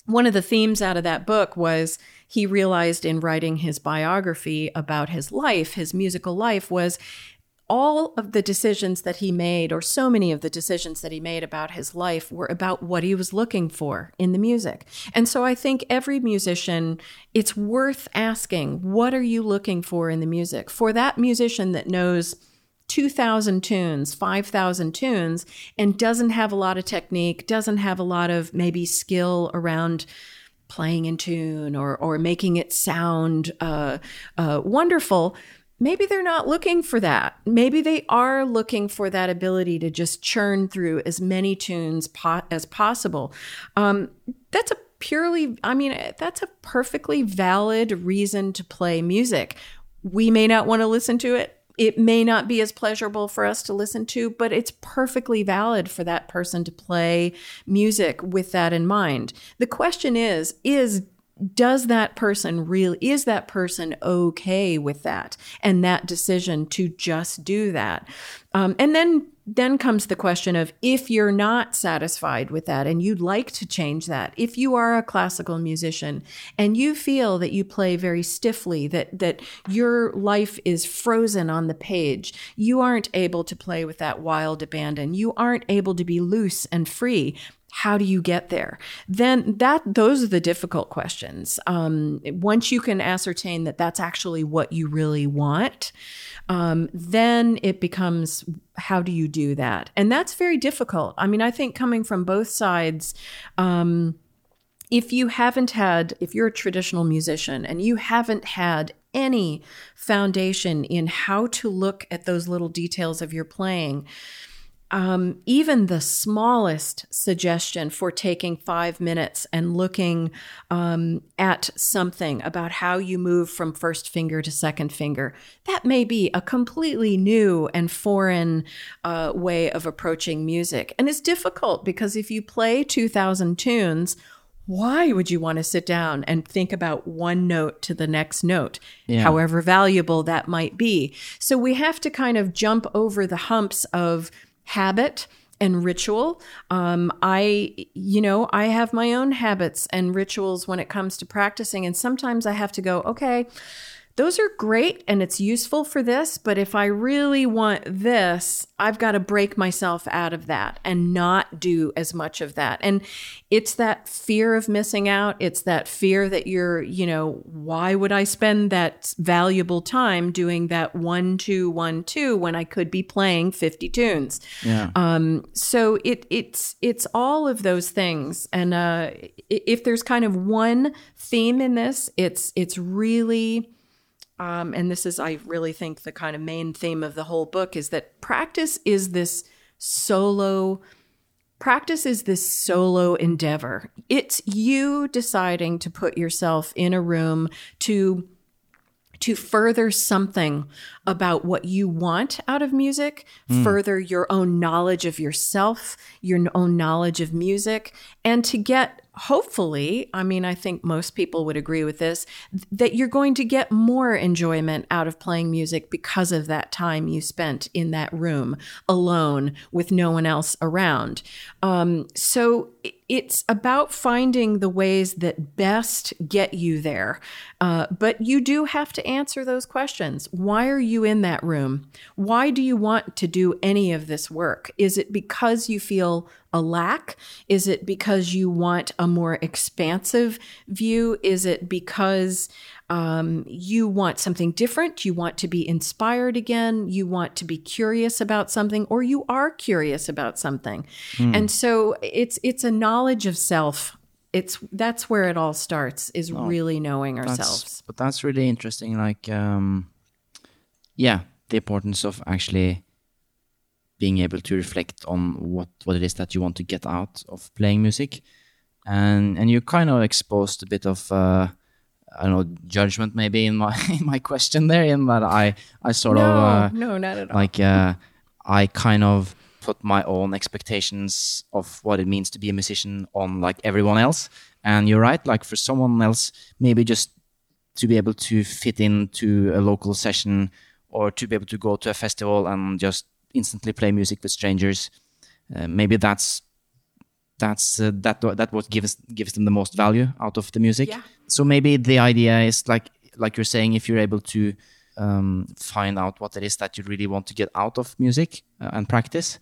one of the themes out of that book was he realized in writing his biography about his life, his musical life, was all of the decisions that he made, or so many of the decisions that he made about his life, were about what he was looking for in the music. And so I think every musician, it's worth asking, what are you looking for in the music? For that musician that knows two thousand tunes, five thousand tunes, and doesn't have a lot of technique, doesn't have a lot of maybe skill around playing in tune or or making it sound uh, uh, wonderful, maybe they're not looking for that. Maybe they are looking for that ability to just churn through as many tunes po- as possible. Um, that's a purely, I mean, that's a perfectly valid reason to play music. We may not want to listen to it. It may not be as pleasurable for us to listen to, but it's perfectly valid for that person to play music with that in mind. The question is, is Does that person really, is that person okay with that and that decision to just do that? Um, and then, then comes the question of, if you're not satisfied with that and you'd like to change that, if you are a classical musician and you feel that you play very stiffly, that, that your life is frozen on the page, you aren't able to play with that wild abandon, you aren't able to be loose and free, how do you get there? Then that those are the difficult questions. Um, once you can ascertain that that's actually what you really want, um, then it becomes, how do you do that? And that's very difficult. I mean, I think coming from both sides, um, if you haven't had, if you're a traditional musician and you haven't had any foundation in how to look at those little details of your playing, Um, even the smallest suggestion for taking five minutes and looking um, at something about how you move from first finger to second finger, that may be a completely new and foreign uh, way of approaching music. And it's difficult because if you play two thousand tunes, why would you want to sit down and think about one note to the next note, yeah. however valuable that might be? So we have to kind of jump over the humps of habit and ritual. Um, I, you know, I have my own habits and rituals when it comes to practicing. And sometimes I have to go, okay, those are great and it's useful for this, but if I really want this, I've got to break myself out of that and not do as much of that. And it's that fear of missing out. It's that fear that you're, you know, why would I spend that valuable time doing that one, two, one, two when I could be playing fifty tunes? Yeah. Um, so it it's it's all of those things. And uh, if there's kind of one theme in this, it's it's really, um, and this is, I really think, the kind of main theme of the whole book is that practice is this solo Practice is this solo endeavor. It's you deciding to put yourself in a room to to further something about what you want out of music, mm. further your own knowledge of yourself, your own knowledge of music, and to get, hopefully, I mean, I think most people would agree with this, th- that you're going to get more enjoyment out of playing music because of that time you spent in that room alone with no one else around. Um, so it's about finding the ways that best get you there. Uh, but you do have to answer those questions. Why are you in that room? Why do you want to do any of this work? Is it because you feel a lack? Is it because you want a more expansive view? Is it because um, you want something different? You want to be inspired again? You want to be curious about something, or you are curious about something? Mm. And so it's it's a knowledge of self. It's that's where it all starts, is oh, really knowing ourselves. That's, but that's really interesting. Like, um, yeah, the importance of actually being able to reflect on what, what it is that you want to get out of playing music. And and you're kind of exposed a bit of, uh, I don't know, judgment maybe in my in my question there, in that I, I sort no, of... No, uh, no, not at all. Like, uh, I kind of put my own expectations of what it means to be a musician on, like, everyone else. And you're right, like, for someone else, maybe just to be able to fit into a local session or to be able to go to a festival and just instantly play music with strangers, uh, maybe that's that's uh, that that what gives gives them the most value out of the music. Yeah. So maybe the idea is, like like you're saying, if you're able to um, find out what it is that you really want to get out of music uh, and practice,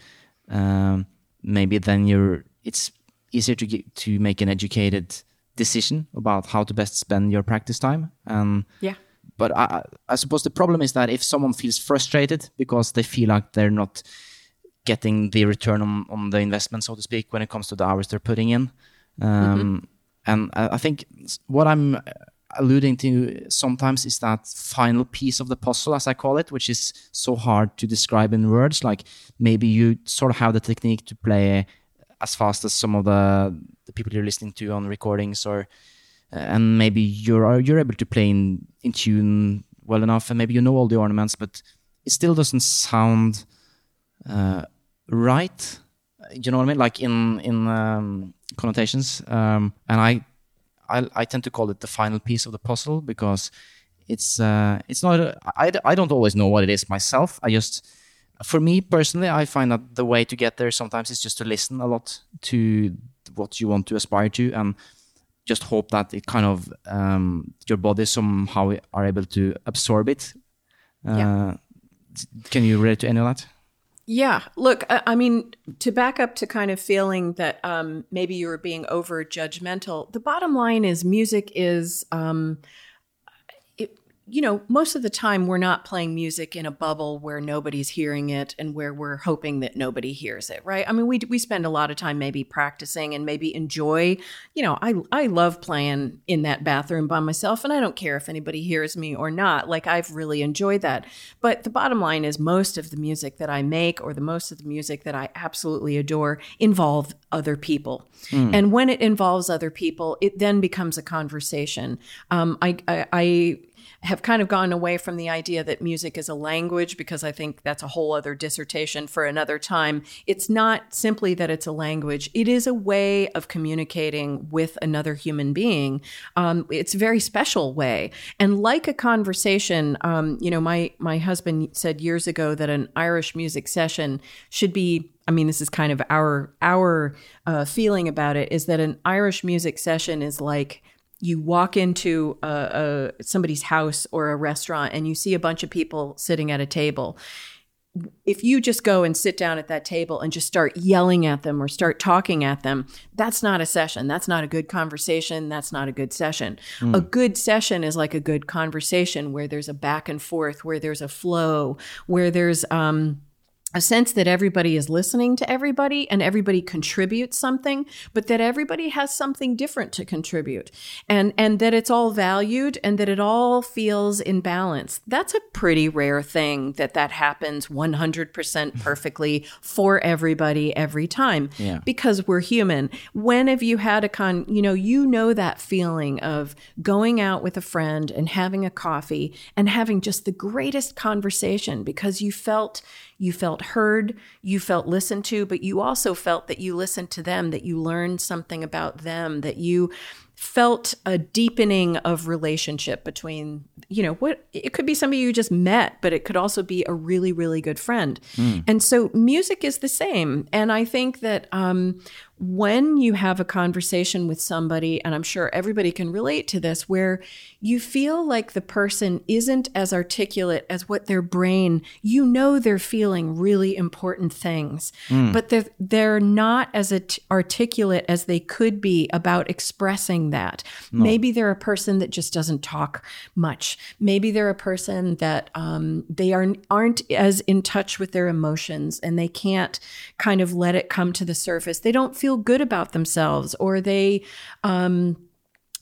um, maybe then you're it's easier to get, to make an educated decision about how to best spend your practice time. Um, yeah. But I, I suppose the problem is that if someone feels frustrated because they feel like they're not getting the return on, on the investment, so to speak, when it comes to the hours they're putting in. Um, mm-hmm. And I, I think what I'm alluding to sometimes is that final piece of the puzzle, as I call it, which is so hard to describe in words. Like, maybe you sort of have the technique to play as fast as some of the, the people you're listening to on recordings, or... and maybe you're you're able to play in, in tune well enough, and maybe you know all the ornaments, but it still doesn't sound uh, right. Do you know what I mean? Like in in um, connotations. Um, and I, I I tend to call it the final piece of the puzzle, because it's uh, it's not. A, I I don't always know what it is myself. I just, for me personally, I find that the way to get there sometimes is just to listen a lot to what you want to aspire to, and just hope that it kind of um, your body somehow are able to absorb it. Uh, yeah. Can you relate to any of that? Yeah. Look, I, I mean, to back up to kind of feeling that um, maybe you were being over judgmental, the bottom line is music is, um, it, you know, most of the time we're not playing music in a bubble where nobody's hearing it and where we're hoping that nobody hears it, right? I mean, we we spend a lot of time maybe practicing and maybe enjoy, you know, I I love playing in that bathroom by myself, and I don't care if anybody hears me or not. Like, I've really enjoyed that. But the bottom line is, most of the music that I make, or the most of the music that I absolutely adore, involve other people. Mm. And when it involves other people, it then becomes a conversation. Um, I, I, I have kind of gone away from the idea that music is a language, because I think that's a whole other dissertation for another time. It's not simply that it's a language. It is a way of communicating with another human being. Um, it's a very special way. And like a conversation, um, you know, my, my husband said years ago that an Irish music session should be, I mean, this is kind of our, our uh, feeling about it, is that an Irish music session is like, you walk into a, a, somebody's house or a restaurant and you see a bunch of people sitting at a table. If you just go and sit down at that table and just start yelling at them or start talking at them, that's not a session. That's not a good conversation. That's not a good session. Mm. A good session is like a good conversation, where there's a back and forth, where there's a flow, where there's... um. a sense that everybody is listening to everybody and everybody contributes something, but that everybody has something different to contribute, and and that it's all valued and that it all feels in balance. That's a pretty rare thing that that happens one hundred percent perfectly for everybody every time, yeah. Because we're human. When have you had a con, you know, you know that feeling of going out with a friend and having a coffee and having just the greatest conversation, because you felt... You felt heard, you felt listened to, but you also felt that you listened to them, that you learned something about them, that you felt a deepening of relationship between, you know, what it could be somebody you just met, but it could also be a really, really good friend. Mm. And so music is the same. And I think that um, when you have a conversation with somebody, and I'm sure everybody can relate to this, where you feel like the person isn't as articulate as what their brain, you know, they're feeling really important things, mm. but they're, they're not as articulate as they could be about expressing that. No. Maybe they're a person that just doesn't talk much. Maybe they're a person that um, they are, aren't as in touch with their emotions, and they can't kind of let it come to the surface. They don't feel good about themselves, or they... Um,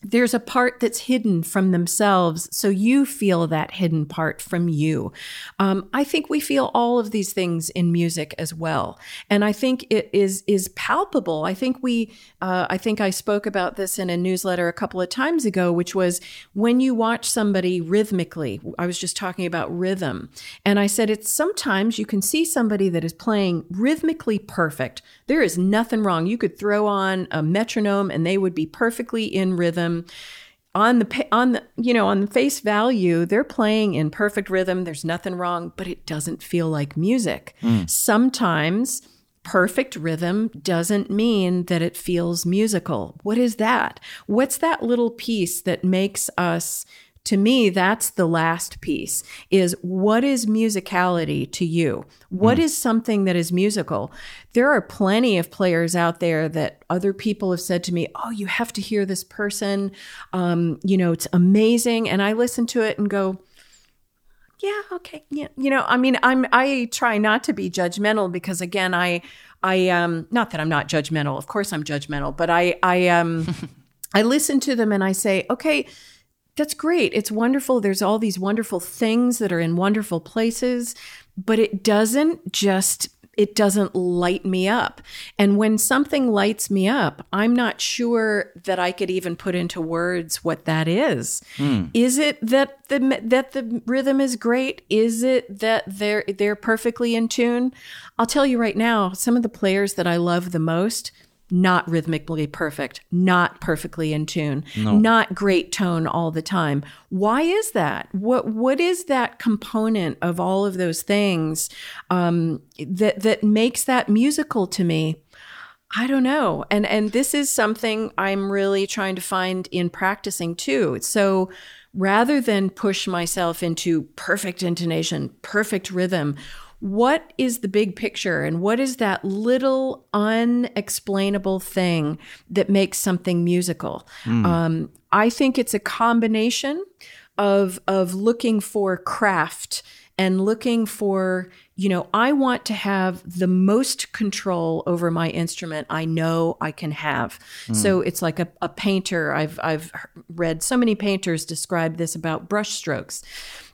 there's a part that's hidden from themselves, so you feel that hidden part from you. Um, I think we feel all of these things in music as well, and I think it is is palpable. I think we, uh, I think I spoke about this in a newsletter a couple of times ago, which was when you watch somebody rhythmically. I was just talking about rhythm, and I said it's sometimes you can see somebody that is playing rhythmically perfect. There is nothing wrong. You could throw on a metronome, and they would be perfectly in rhythm. On the on the you know on the face value, they're playing in perfect rhythm. There's nothing wrong, but it doesn't feel like music. Mm. Sometimes perfect rhythm doesn't mean that it feels musical. What is that? What's that little piece that makes us? To me, that's the last piece, is what is musicality to you? What mm. is something that is musical? There are plenty of players out there that other people have said to me, oh, you have to hear this person. Um, you know, it's amazing. And I listen to it and go, yeah, okay. Yeah. You know, I mean, I'm, I try not to be judgmental because, again, I, I, um, not that I'm not judgmental. Of course I'm judgmental, but I, I, um, I listen to them and I say, okay, that's great. It's wonderful. There's all these wonderful things that are in wonderful places, but it doesn't just, it doesn't light me up. And when something lights me up, I'm not sure that I could even put into words what that is. Mm. Is it that the that the rhythm is great? Is it that they're they're perfectly in tune? I'll tell you right now, some of the players that I love the most, not rhythmically perfect, not perfectly in tune, no. not great tone all the time. Why is that? What What is that component of all of those things um, that that makes that musical to me? I don't know. And and this is something I'm really trying to find in practicing too. So rather than push myself into perfect intonation, perfect rhythm, what is the big picture, and what is that little unexplainable thing that makes something musical? Mm. Um, I think it's a combination of of looking for craft and looking for, you know, I want to have the most control over my instrument I know I can have. Mm. So it's like a, a painter. I've I've read so many painters describe this about brush strokes.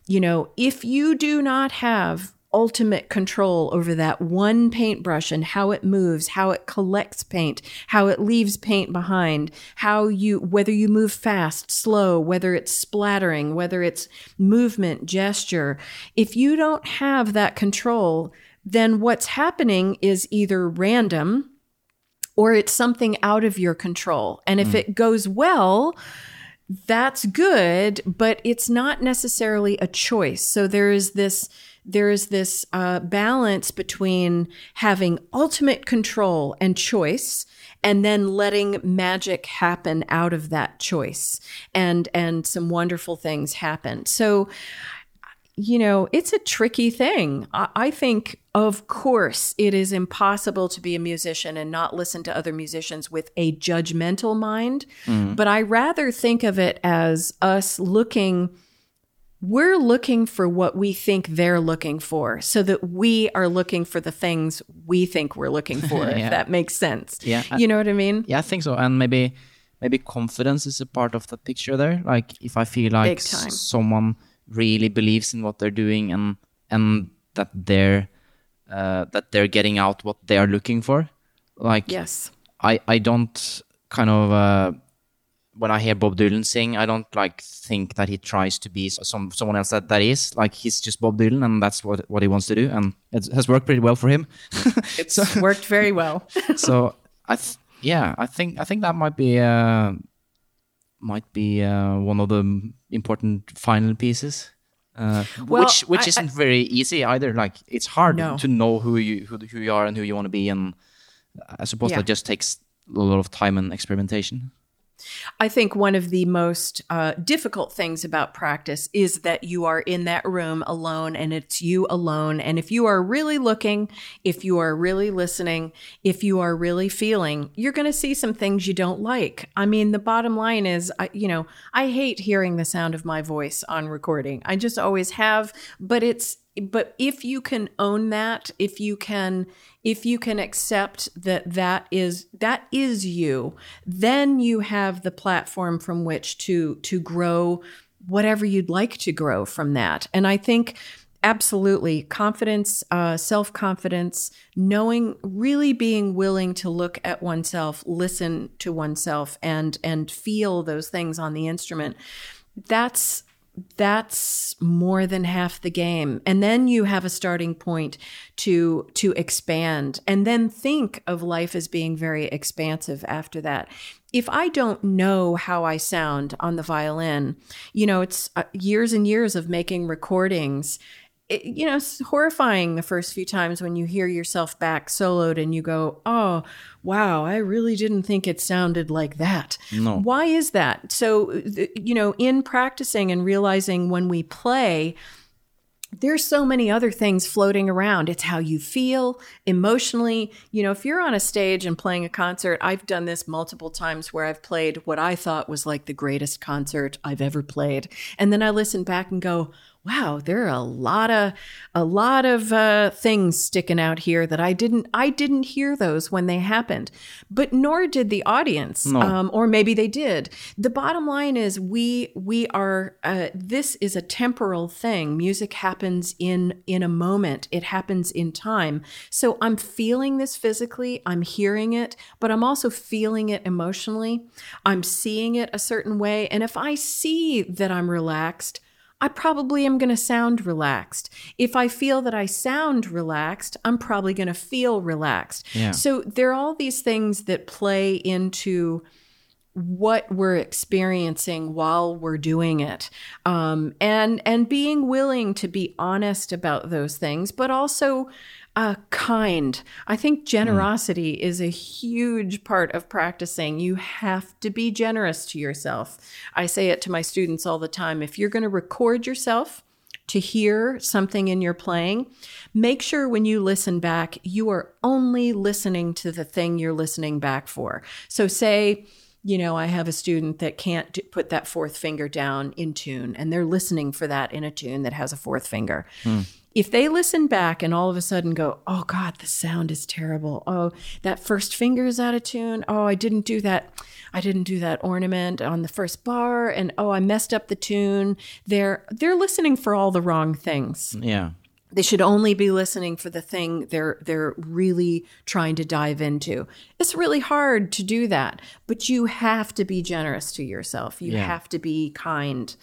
You know, if you do not have ultimate control over that one paintbrush and how it moves, how it collects paint, how it leaves paint behind, how you, whether you move fast, slow, whether it's splattering, whether it's movement, gesture, if you don't have that control, then what's happening is either random or it's something out of your control. And if mm. it goes well, that's good, but it's not necessarily a choice. So there is this There is this uh, balance between having ultimate control and choice, and then letting magic happen out of that choice, and and some wonderful things happen. So, you know, it's a tricky thing. I, I think, of course, it is impossible to be a musician and not listen to other musicians with a judgmental mind. Mm-hmm. But I rather think of it as us looking... We're looking for what we think they're looking for, so that we are looking for the things we think we're looking for, yeah. if that makes sense. Yeah. You know what I mean? Yeah, I think so. And maybe maybe confidence is a part of the picture there. Like if I feel like s- someone really believes in what they're doing and and that they're uh, that they're getting out what they are looking for. Like yes. I, I don't kind of uh, when I hear Bob Dylan sing, I don't like think that he tries to be some someone else that that is. Like he's just Bob Dylan, and that's what what he wants to do, and it has worked pretty well for him. It's so, worked very well. so I, th- yeah, I think I think that might be uh, might be uh, one of the important final pieces. Uh, well, which which I, isn't I, very easy either. Like, it's hard no. to know who you who, who you are and who you want to be, and I suppose yeah. that just takes a lot of time and experimentation. I think one of the most uh, difficult things about practice is that you are in that room alone, and it's you alone. And if you are really looking, if you are really listening, if you are really feeling, you're going to see some things you don't like. I mean, the bottom line is, I, you know, I hate hearing the sound of my voice on recording. I just always have, but it's, but if you can own that, if you can, if you can accept that that is, that is you, then you have the platform from which to, to grow whatever you'd like to grow from that. And I think absolutely confidence, uh, self-confidence, knowing, really being willing to look at oneself, listen to oneself, and, and feel those things on the instrument. That's, That's more than half the game. And then you have a starting point to to expand, and then think of life as being very expansive after that. If I don't know how I sound on the violin, you know, it's years and years of making recordings. It, you know, it's horrifying the first few times when you hear yourself back soloed and you go, oh, wow, I really didn't think it sounded like that. No. Why is that? So, you know, in practicing and realizing when we play, there's so many other things floating around. It's how you feel emotionally. You know, if you're on a stage and playing a concert, I've done this multiple times where I've played what I thought was like the greatest concert I've ever played. And then I listen back and go, wow, there are a lot of a lot of uh, things sticking out here that I didn't I didn't hear those when they happened, but nor did the audience, no. um, or maybe they did. The bottom line is we we are uh, this is a temporal thing. Music happens in in a moment. It happens in time. So I'm feeling this physically. I'm hearing it, but I'm also feeling it emotionally. I'm seeing it a certain way, and if I see that I'm relaxed, I probably am going to sound relaxed. If I feel that I sound relaxed, I'm probably going to feel relaxed. Yeah. So there are all these things that play into what we're experiencing while we're doing it. Um, and, and being willing to be honest about those things, but also uh, kind. I think generosity mm. is a huge part of practicing. You have to be generous to yourself. I say it to my students all the time. If you're going to record yourself to hear something in your playing, make sure when you listen back, you are only listening to the thing you're listening back for. So say, you know, I have a student that can't d- put that fourth finger down in tune, and they're listening for that in a tune that has a fourth finger. Mm. If they listen back and all of a sudden go, oh God, the sound is terrible. Oh, that first finger is out of tune. Oh, I didn't do that. I didn't do that ornament on the first bar. And oh, I messed up the tune. They're, they're listening for all the wrong things. Yeah. They should only be listening for the thing they're they're really trying to dive into. It's really hard to do that, but you have to be generous to yourself. You yeah. have to be kind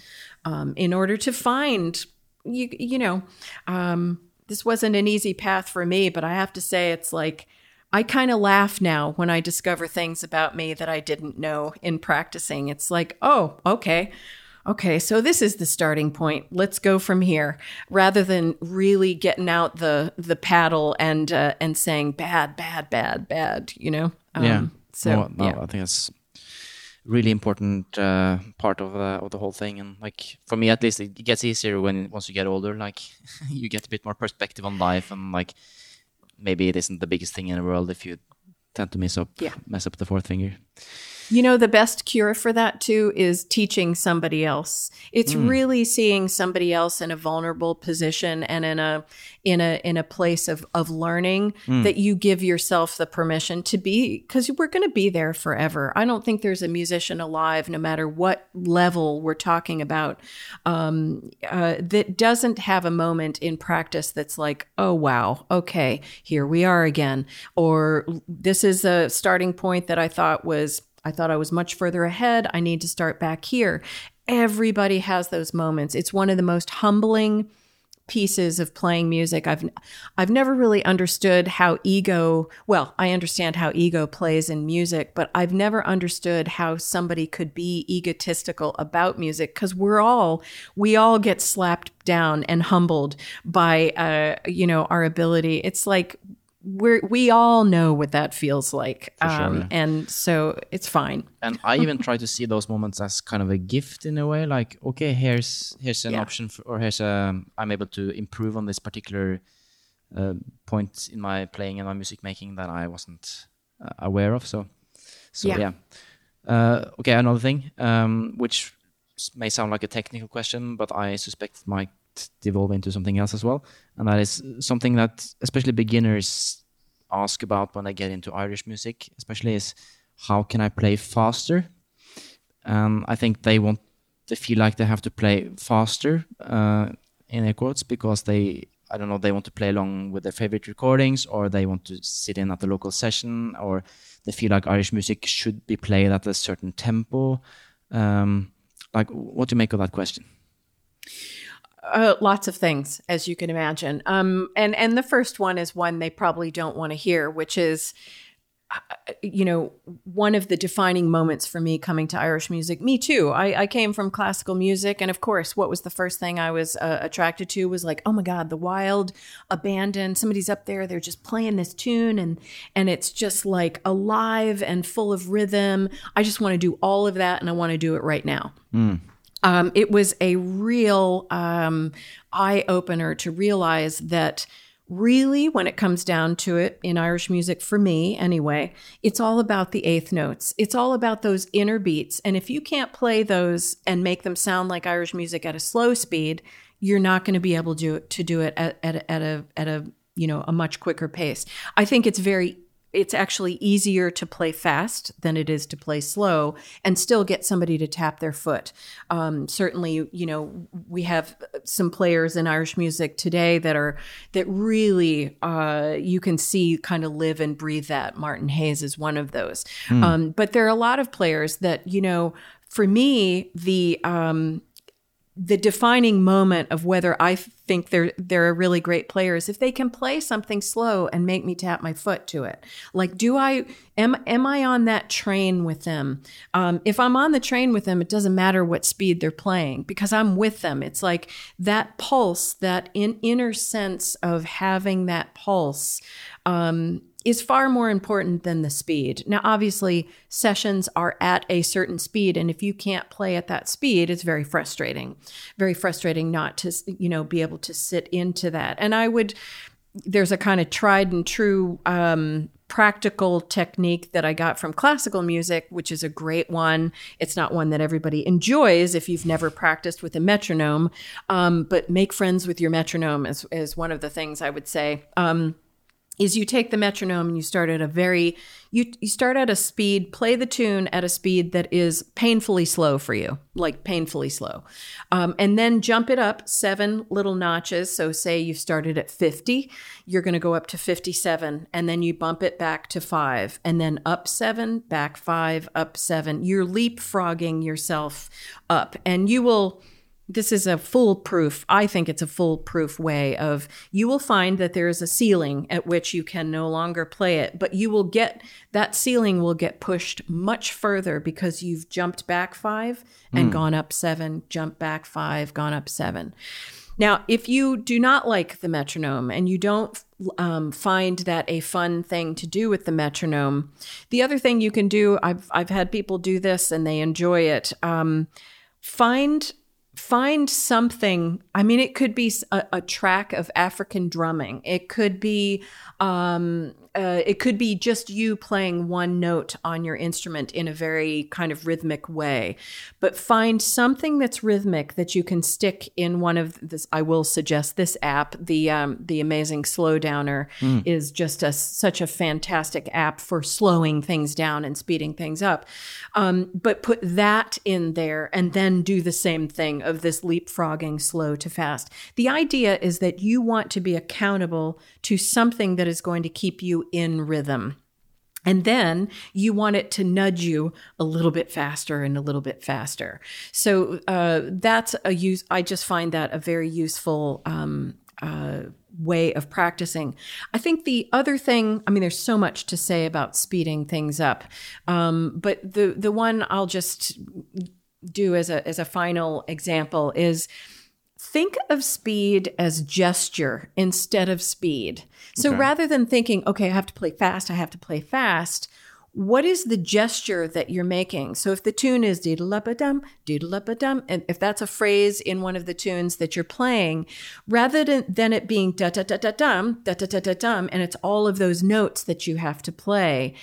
um, in order to find, you you know, um, this wasn't an easy path for me, but I have to say it's like, I kind of laugh now when I discover things about me that I didn't know in practicing. It's like, oh, okay. Okay, so this is the starting point. Let's go from here, rather than really getting out the the paddle and uh, and saying bad, bad, bad, bad. You know. Um, yeah. So no, no, yeah. I think that's really important uh, part of uh, of the whole thing. And like for me, at least, it gets easier when once you get older. Like you get a bit more perspective on life, and like maybe it isn't the biggest thing in the world if you tend to mess up yeah. mess up the fourth finger. You know, the best cure for that, too, is teaching somebody else. It's mm. really seeing somebody else in a vulnerable position and in a in a in a place of, of learning mm. that you give yourself the permission to be, because we're going to be there forever. I don't think there's a musician alive, no matter what level we're talking about, um, uh, that doesn't have a moment in practice that's like, oh, wow, okay, here we are again. Or this is a starting point that I thought was, I thought I was much further ahead. I need to start back here. Everybody has those moments. It's one of the most humbling pieces of playing music. I've I've never really understood how ego, well, I understand how ego plays in music, but I've never understood how somebody could be egotistical about music, because we're all, we all get slapped down and humbled by, uh, you know, our ability. It's like, we we all know what that feels like. For sure. Um, and so it's fine. And I even try to see those moments as kind of a gift in a way, like, okay, here's here's an yeah. option for, or here's a, I'm able to improve on this particular uh, point in my playing and my music making that I wasn't uh, aware of. So, so yeah. yeah. Uh, okay, another thing, um, which may sound like a technical question, but I suspect it might devolve into something else as well, and that is something that especially beginners ask about when they get into Irish music, especially, is how can I play faster? Um, I think they want, they feel like they have to play faster uh, in air quotes, because they, I don't know, they want to play along with their favorite recordings, or they want to sit in at the local session, or they feel like Irish music should be played at a certain tempo. Um, like, what do you make of that question? Uh, lots of things, as you can imagine. Um, and, and the first one is one they probably don't want to hear, which is, uh, you know, one of the defining moments for me coming to Irish music. Me too. I, I came from classical music. And of course, what was the first thing I was uh, attracted to was like, oh my God, the wild, abandoned, somebody's up there, they're just playing this tune. And, and it's just like alive and full of rhythm. I just want to do all of that. And I want to do it right now. Mm. Um, it was a real um, eye-opener to realize that really, when it comes down to it, in Irish music, for me anyway, it's all about the eighth notes. It's all about those inner beats. And if you can't play those and make them sound like Irish music at a slow speed, you're not going to be able to, to do it at, at, at a, at a, you know, a much quicker pace. I think it's very It's actually easier to play fast than it is to play slow and still get somebody to tap their foot. Um, certainly, you know, we have some players in Irish music today that are, that really uh, you can see kind of live and breathe that. Martin Hayes is one of those. Mm. Um, but there are a lot of players that, you know, for me, the, um, the defining moment of whether I think they're they're a really great player is if they can play something slow and make me tap my foot to it. Like, do I am am I on that train with them? Um, if I'm on the train with them, it doesn't matter what speed they're playing, because I'm with them. It's like that pulse, that in, inner sense of having that pulse. Um, is far more important than the speed. Now, obviously, sessions are at a certain speed, and if you can't play at that speed, it's very frustrating, very frustrating not to, you know, be able to sit into that. And I would, there's a kind of tried and true um, practical technique that I got from classical music, which is a great one. It's not one that everybody enjoys if you've never practiced with a metronome, um, but make friends with your metronome is, is one of the things I would say. Um, is you take the metronome and you start at a very, you you start at a speed, play the tune at a speed that is painfully slow for you, like painfully slow. Um, and then jump it up seven little notches. So say you started at fifty, you're going to go up to fifty-seven, and then you bump it back to five, and then up seven, back five, up seven. You're leapfrogging yourself up, and you will... This is a foolproof, I think it's a foolproof way of, you will find that there is a ceiling at which you can no longer play it, but you will get, that ceiling will get pushed much further because you've jumped back five and mm. gone up seven, jumped back five, gone up seven. Now, if you do not like the metronome and you don't um, find that a fun thing to do with the metronome, the other thing you can do, I've I've had people do this and they enjoy it, um, find... Find something. I mean, it could be a, a track of African drumming. It could be, um, uh, it could be just you playing one note on your instrument in a very kind of rhythmic way. But find something that's rhythmic that you can stick in one of this. I will suggest this app. The um, the Amazing Slowdowner mm. is just a, such a fantastic app for slowing things down and speeding things up. Um, but put that in there, and then do the same thing of this leapfrogging slow to fast. The idea is that you want to be accountable to something that is going to keep you in rhythm. And then you want it to nudge you a little bit faster and a little bit faster. So uh, that's a use. I just find that a very useful um, uh, way of practicing. I think the other thing, I mean, there's so much to say about speeding things up, um, but the the one I'll just do as a as a final example is, think of speed as gesture instead of speed. So okay. rather than thinking, okay, I have to play fast, I have to play fast, what is the gesture that you're making? So if the tune is dee-da-la-ba-dum, dee-da-la-ba-dum, and if that's a phrase in one of the tunes that you're playing, rather than, than it being da-da-da-da-dum, da-da-da-da-dum, and it's all of those notes that you have to play,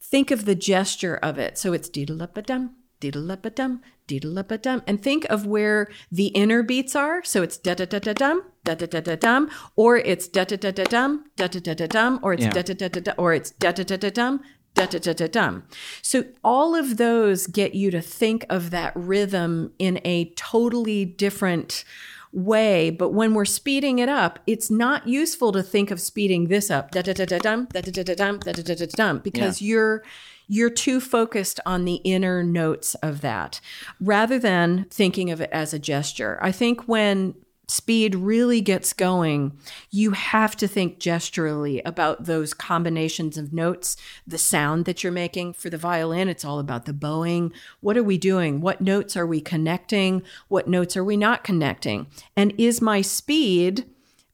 think of the gesture of it. So it's dee-da-la-ba-dum, dee-da-la-ba-dum, dee-da-la-ba-dum, and think of where the inner beats are. So it's da-da-da-da-dum, da-da-da-da-dum, or it's da-da-da-da-dum, da-da-da-da-dum, or it's da-da-da-da-dum, or it's da-da-da-da-dum, da-da-da-da-dum. So all of those get you to think of that rhythm in a totally different way. But when we're speeding it up, it's not useful to think of speeding this up, da-da-da-da-dum, da-da-da-da-dum, da-da-da-da-dum, because you're You're too focused on the inner notes of that rather than thinking of it as a gesture. I think when speed really gets going, you have to think gesturally about those combinations of notes, the sound that you're making. For the violin, it's all about the bowing. What are we doing? What notes are we connecting? What notes are we not connecting? And is my speed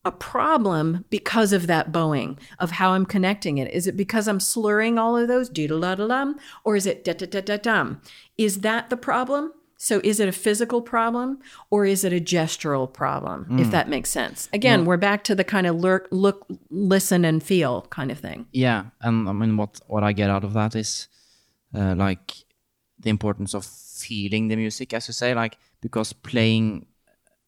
a problem because of that bowing, of how I'm connecting it? Is it because I'm slurring all of those dee-da-la-da-lum, or is it da-da-da-da-dum? Is that the problem? So is it a physical problem or is it a gestural problem, mm. if that makes sense? Again, yeah. we're back to the kind of lurk, look, listen and feel kind of thing. Yeah, and I mean, what, what I get out of that is uh, like the importance of feeling the music, as you say, like because playing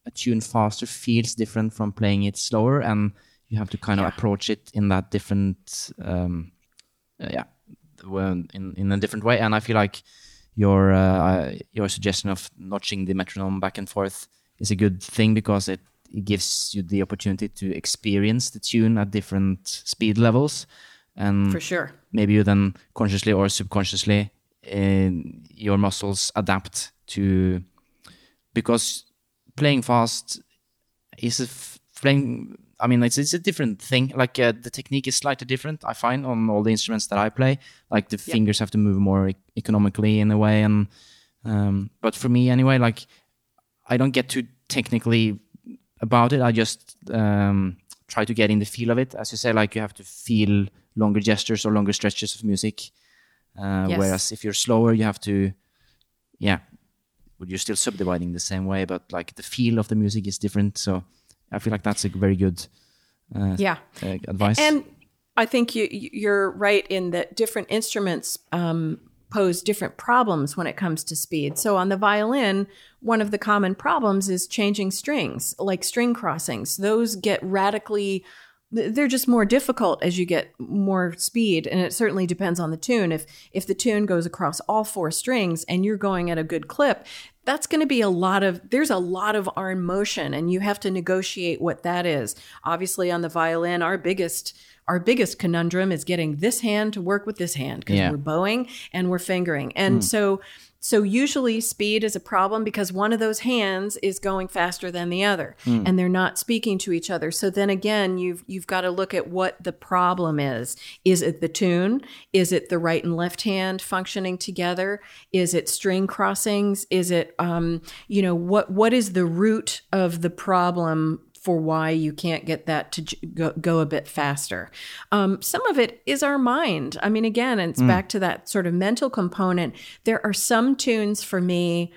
a tune faster feels different from playing it slower, and you have to kind yeah. of approach it in that different um uh, yeah in in a different way. And I feel like your uh, your suggestion of notching the metronome back and forth is a good thing, because it, it gives you the opportunity to experience the tune at different speed levels, and for sure maybe you then consciously or subconsciously uh, your muscles adapt to, because playing fast is a f- playing. I mean, it's it's a different thing. Like uh, the technique is slightly different, I find, on all the instruments that I play. Like the yep. fingers have to move more e- economically in a way. And um, but for me anyway, like I don't get too technically about it. I just um, try to get in the feel of it. As you say, like you have to feel longer gestures or longer stretches of music. Uh, yes. Whereas if you're slower, you have to, yeah. you're still subdividing the same way, but like the feel of the music is different. So I feel like that's a very good uh, yeah. uh, advice. And I think you, you're right in that different instruments um, pose different problems when it comes to speed. So on the violin, one of the common problems is changing strings, like string crossings. Those get radically... they're just more difficult as you get more speed. And it certainly depends on the tune. If if the tune goes across all four strings and you're going at a good clip, that's going to be a lot of, there's a lot of arm motion, and you have to negotiate what that is. Obviously on the violin, our biggest Our biggest conundrum is getting this hand to work with this hand, because yeah. we're bowing and we're fingering. And mm. so so usually speed is a problem because one of those hands is going faster than the other mm. and they're not speaking to each other. So then again, you've you've got to look at what the problem is. Is it the tune? Is it the right and left hand functioning together? Is it string crossings? Is it, um, you know, what what is the root of the problem for why you can't get that to go, go a bit faster. Um, some of it is our mind. I mean, again, it's mm. back to that sort of mental component. There are some tunes for me,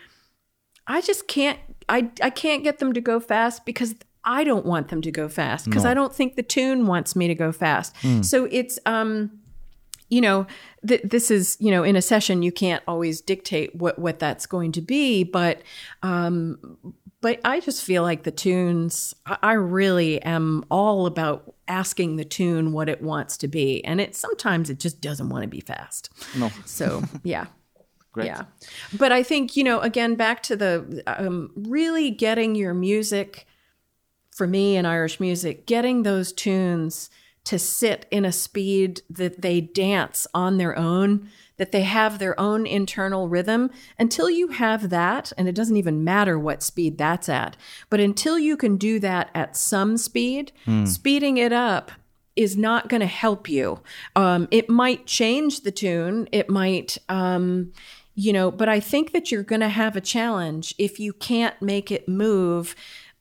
I just can't, I, I can't get them to go fast because I don't want them to go fast, because no. I don't think the tune wants me to go fast. Mm. So it's, um, you know, th- this is, you know, in a session, you can't always dictate what, what that's going to be, but, um, but I just feel like the tunes, I, I really am all about asking the tune what it wants to be. And it, sometimes it just doesn't want to be fast. No. So, yeah. Great. Yeah. But I think, you know, again, back to the, um, really getting your music, for me in Irish music, getting those tunes to sit in a speed that they dance on their own, that they have their own internal rhythm. Until you have that, and it doesn't even matter what speed that's at, but until you can do that at some speed, mm. speeding it up is not going to help you. Um, it might change the tune. It might, um, you know, but I think that you're going to have a challenge if you can't make it move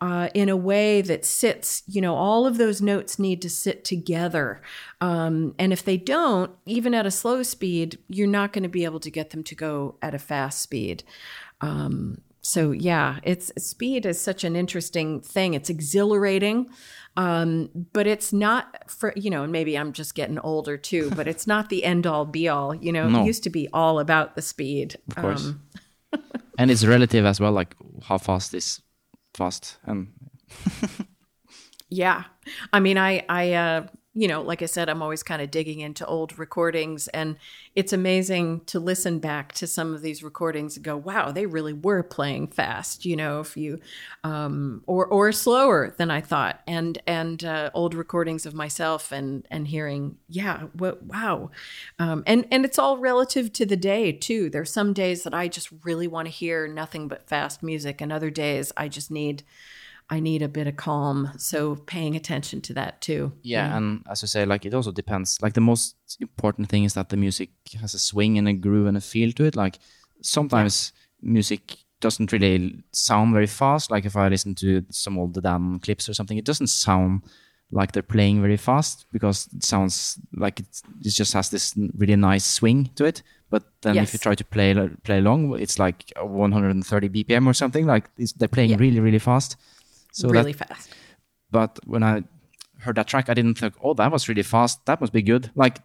Uh, in a way that sits, you know, all of those notes need to sit together. Um, and if they don't, even at a slow speed, you're not going to be able to get them to go at a fast speed. Um, so yeah, it's speed is such an interesting thing. It's exhilarating, um, but it's not for, you know, and maybe I'm just getting older too, but it's not the end all be all, you know, no. It used to be all about the speed. Of course. Um, and it's relative as well, like how fast this fast and yeah i mean i i uh you know, like I said, I'm always kind of digging into old recordings, and it's amazing to listen back to some of these recordings and go, wow, they really were playing fast, you know, if you um or or slower than I thought, and and uh, old recordings of myself and and hearing yeah what wow um and and it's all relative to the day too. There's some days that I just really want to hear nothing but fast music, and other days I just need I need a bit of calm, so paying attention to that too. Yeah, yeah, and as you say, like it also depends. Like the most important thing is that the music has a swing and a groove and a feel to it. Like sometimes yeah. music doesn't really sound very fast. Like if I listen to some old the damn clips or something, it doesn't sound like they're playing very fast because it sounds like it's, it just has this really nice swing to it. But then yes. if you try to play play along, it's like one hundred thirty B P M or something. Like it's, they're playing yeah. really, really fast. So really that, fast. But when I heard that track, I didn't think, oh, that was really fast. That must be good. Like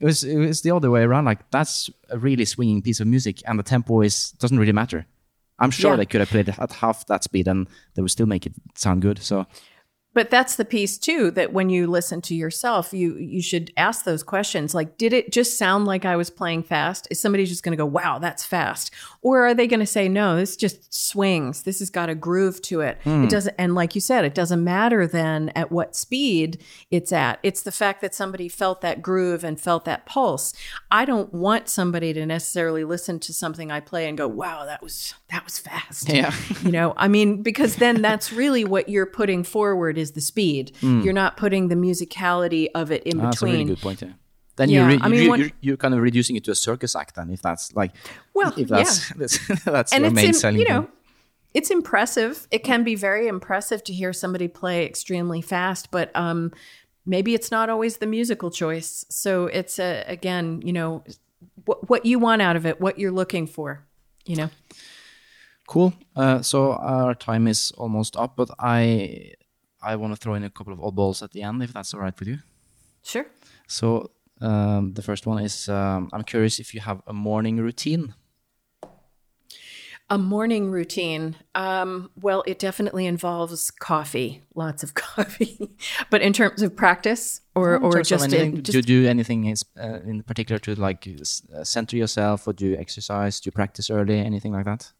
it was, it was the other way around. Like that's a really swinging piece of music, and the tempo is doesn't really matter. I'm sure yeah. they could have played at half that speed, and they would still make it sound good. So. But that's the piece too, that when you listen to yourself, you you should ask those questions. Like, did it just sound like I was playing fast? Is somebody just going to go, wow, that's fast? Or are they going to say, no, this just swings. This has got a groove to it. Mm. It doesn't. And like you said, it doesn't matter then at what speed it's at. It's the fact that somebody felt that groove and felt that pulse. I don't want somebody to necessarily listen to something I play and go, wow, that was that was fast. Yeah. You know, I mean, because then that's really what you're putting forward is the speed. Mm. You're not putting the musicality of it in ah, between. That's a really good point. Yeah. Then yeah, you're, re- I mean, you're, one, you're, you're kind of reducing it to a circus act. Then, if that's like, well, if that's yeah. that's, that's and your main in, selling. You know, thing. It's impressive. It can be very impressive to hear somebody play extremely fast, but um, maybe it's not always the musical choice. So it's a, again, you know, wh- what you want out of it, what you're looking for, you know. Cool. Uh, so our time is almost up, but I. I want to throw in a couple of oddballs at the end, if that's all right with you. Sure. So um, the first one is, um, I'm curious if you have a morning routine. A morning routine? Um, well, it definitely involves coffee, lots of coffee. But in terms of practice or, in or just, anything, in, just... Do you do anything uh, in particular to like uh, center yourself, or do you exercise, do you practice early, anything like that?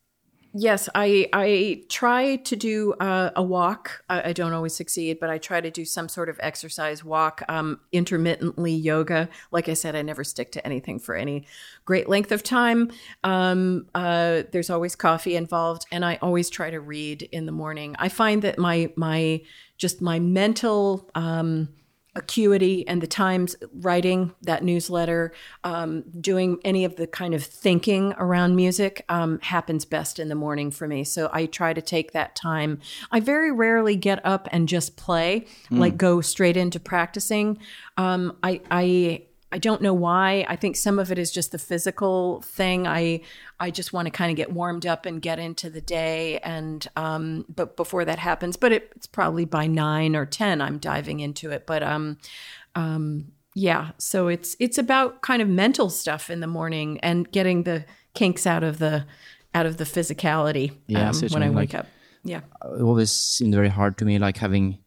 Yes, I I try to do uh, a walk. I, I don't always succeed, but I try to do some sort of exercise walk, um, intermittently yoga. Like I said, I never stick to anything for any great length of time. Um, uh, there's always coffee involved, and I always try to read in the morning. I find that my my just my mental um, acuity and the times writing that newsletter, um, doing any of the kind of thinking around music um, happens best in the morning for me. So I try to take that time. I very rarely get up and just play, mm. like go straight into practicing. Um, I, I, I don't know why. I think some of it is just the physical thing. I I just want to kind of get warmed up and get into the day, and um, but before that happens, but it, it's probably by nine or ten I'm diving into it. But um, um, yeah, so it's it's about kind of mental stuff in the morning and getting the kinks out of the out of the physicality. Yeah, um, so when I wake like, up. Yeah, it always seemed very hard to me, like having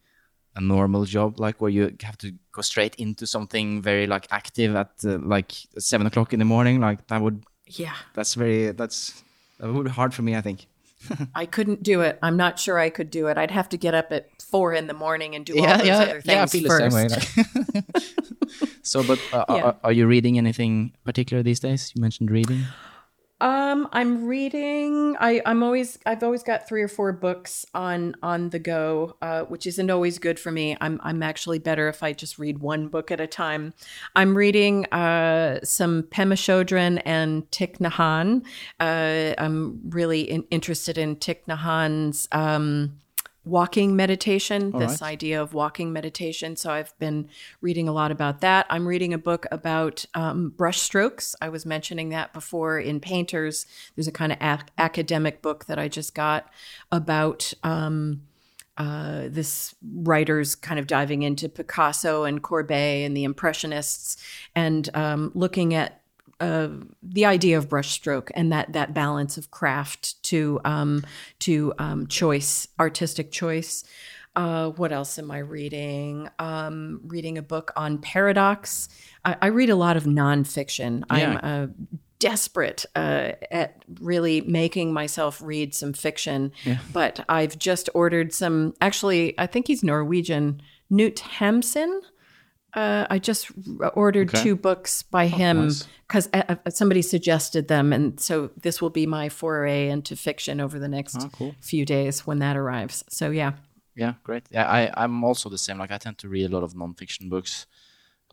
a normal job, like where you have to go straight into something very like active at uh, like seven o'clock in the morning. Like that would, yeah, that's very, that's, that would be hard for me, I think. I couldn't do it. I'm not sure I could do it. I'd have to get up at four in the morning and do yeah, all those yeah, other things yeah, I feel first. The same way, like. So, but uh, yeah. are, are you reading anything particular these days? You mentioned reading. Um, I'm reading. I, I'm always. I've always got three or four books on on the go, uh, which isn't always good for me. I'm I'm actually better if I just read one book at a time. I'm reading uh, some Pema Chodron and Thich Nhat Hanh. Uh, I'm really in, interested in Thich Nhat Hanh's um, walking meditation. All this right. idea of walking meditation. So I've been reading a lot about that. I'm reading a book about um, brush strokes. I was mentioning that before in Painters. There's a kind of ac- academic book that I just got about um, uh, this writer's kind of diving into Picasso and Courbet and the Impressionists and um, looking at Uh, the idea of brushstroke and that that balance of craft to um, to um, choice, artistic choice. Uh, what else am I reading? Um, reading a book on paradox. I, I read a lot of nonfiction. Yeah. I'm a desperate uh, at really making myself read some fiction, yeah. but I've just ordered some. Actually, I think he's Norwegian, Knut Hamsun. Uh, I just ordered okay. two books by oh, him because nice. uh, somebody suggested them. And so this will be my foray into fiction over the next oh, cool. few days when that arrives. So, yeah. Yeah, great. Yeah, I, I'm also the same. Like, I tend to read a lot of nonfiction books.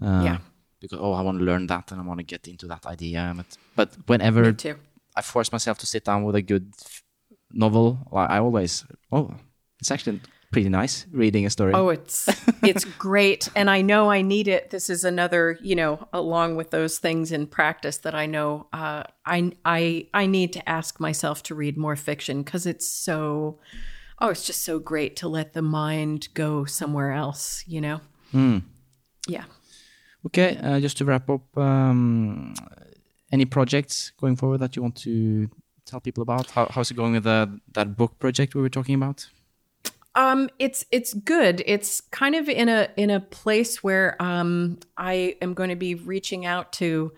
Uh, yeah. Because, oh, I want to learn that and I want to get into that idea. But, but whenever I force myself to sit down with a good novel, I always, oh, it's actually... pretty nice reading a story. Oh, it's it's great. And I know I need it. This is another, you know, along with those things in practice that I know uh, I, I, I need to ask myself to read more fiction because it's so, oh, it's just so great to let the mind go somewhere else, you know? Mm. Yeah. Okay. Uh, just to wrap up, um, any projects going forward that you want to tell people about? How, how's it going with the, that book project we were talking about? Um, it's it's good. It's kind of in a in a place where um, I am going to be reaching out to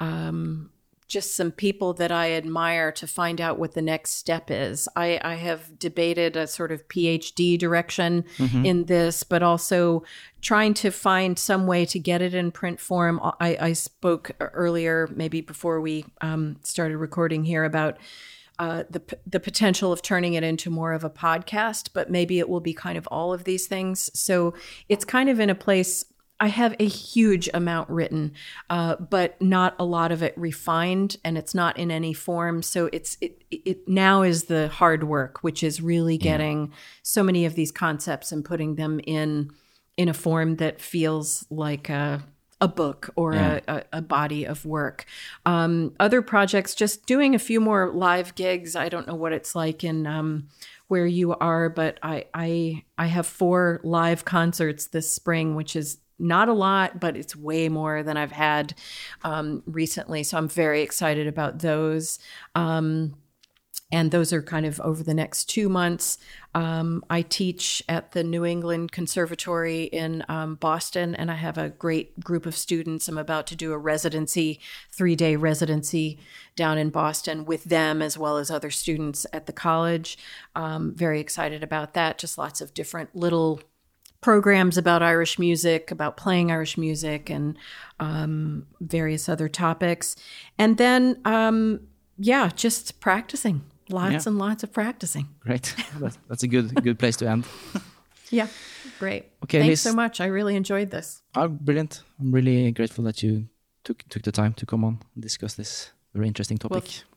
um, just some people that I admire to find out what the next step is. I, I have debated a sort of PhD direction mm-hmm. in this, but also trying to find some way to get it in print form. I, I spoke earlier, maybe before we um, started recording here, about Uh, the the potential of turning it into more of a podcast, but maybe it will be kind of all of these things. So it's kind of in a place. I have a huge amount written, uh, but not a lot of it refined, and it's not in any form. So it's it, it now is the hard work, which is really getting yeah. so many of these concepts and putting them in in a form that feels like a. a book or yeah. a, a body of work. Um, other projects, just doing a few more live gigs. I don't know what it's like in um, where you are, but I, I I have four live concerts this spring, which is not a lot, but it's way more than I've had um, recently. So I'm very excited about those. Um, And those are kind of over the next two months. Um, I teach at the New England Conservatory in um, Boston, and I have a great group of students. I'm about to do a residency, three-day residency down in Boston with them as well as other students at the college. Um, very excited about that. Just lots of different little programs about Irish music, about playing Irish music, and um, various other topics. And then, um, yeah, just practicing. Lots yeah. and lots of practicing. Great. That's a good good place to end. yeah. Great. Okay, Thanks Liz. so much. I really enjoyed this. Oh, brilliant. I'm really grateful that you took took the time to come on and discuss this very interesting topic. Well,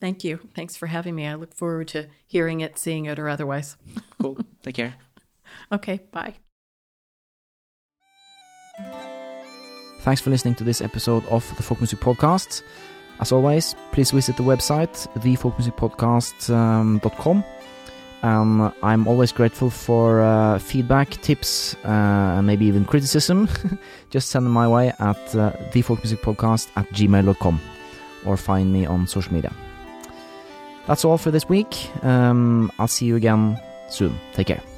thank you. Thanks for having me. I look forward to hearing it, seeing it, or otherwise. Cool. Take care. Okay. Bye. Thanks for listening to this episode of the Folk Music Podcast. As always, please visit the website, the folk music podcast dot com. Um, um, I'm always grateful for uh, feedback, tips, uh, maybe even criticism. Just send them my way at uh, the folk music podcast at gmail dot com or find me on social media. That's all for this week. Um, I'll see you again soon. Take care.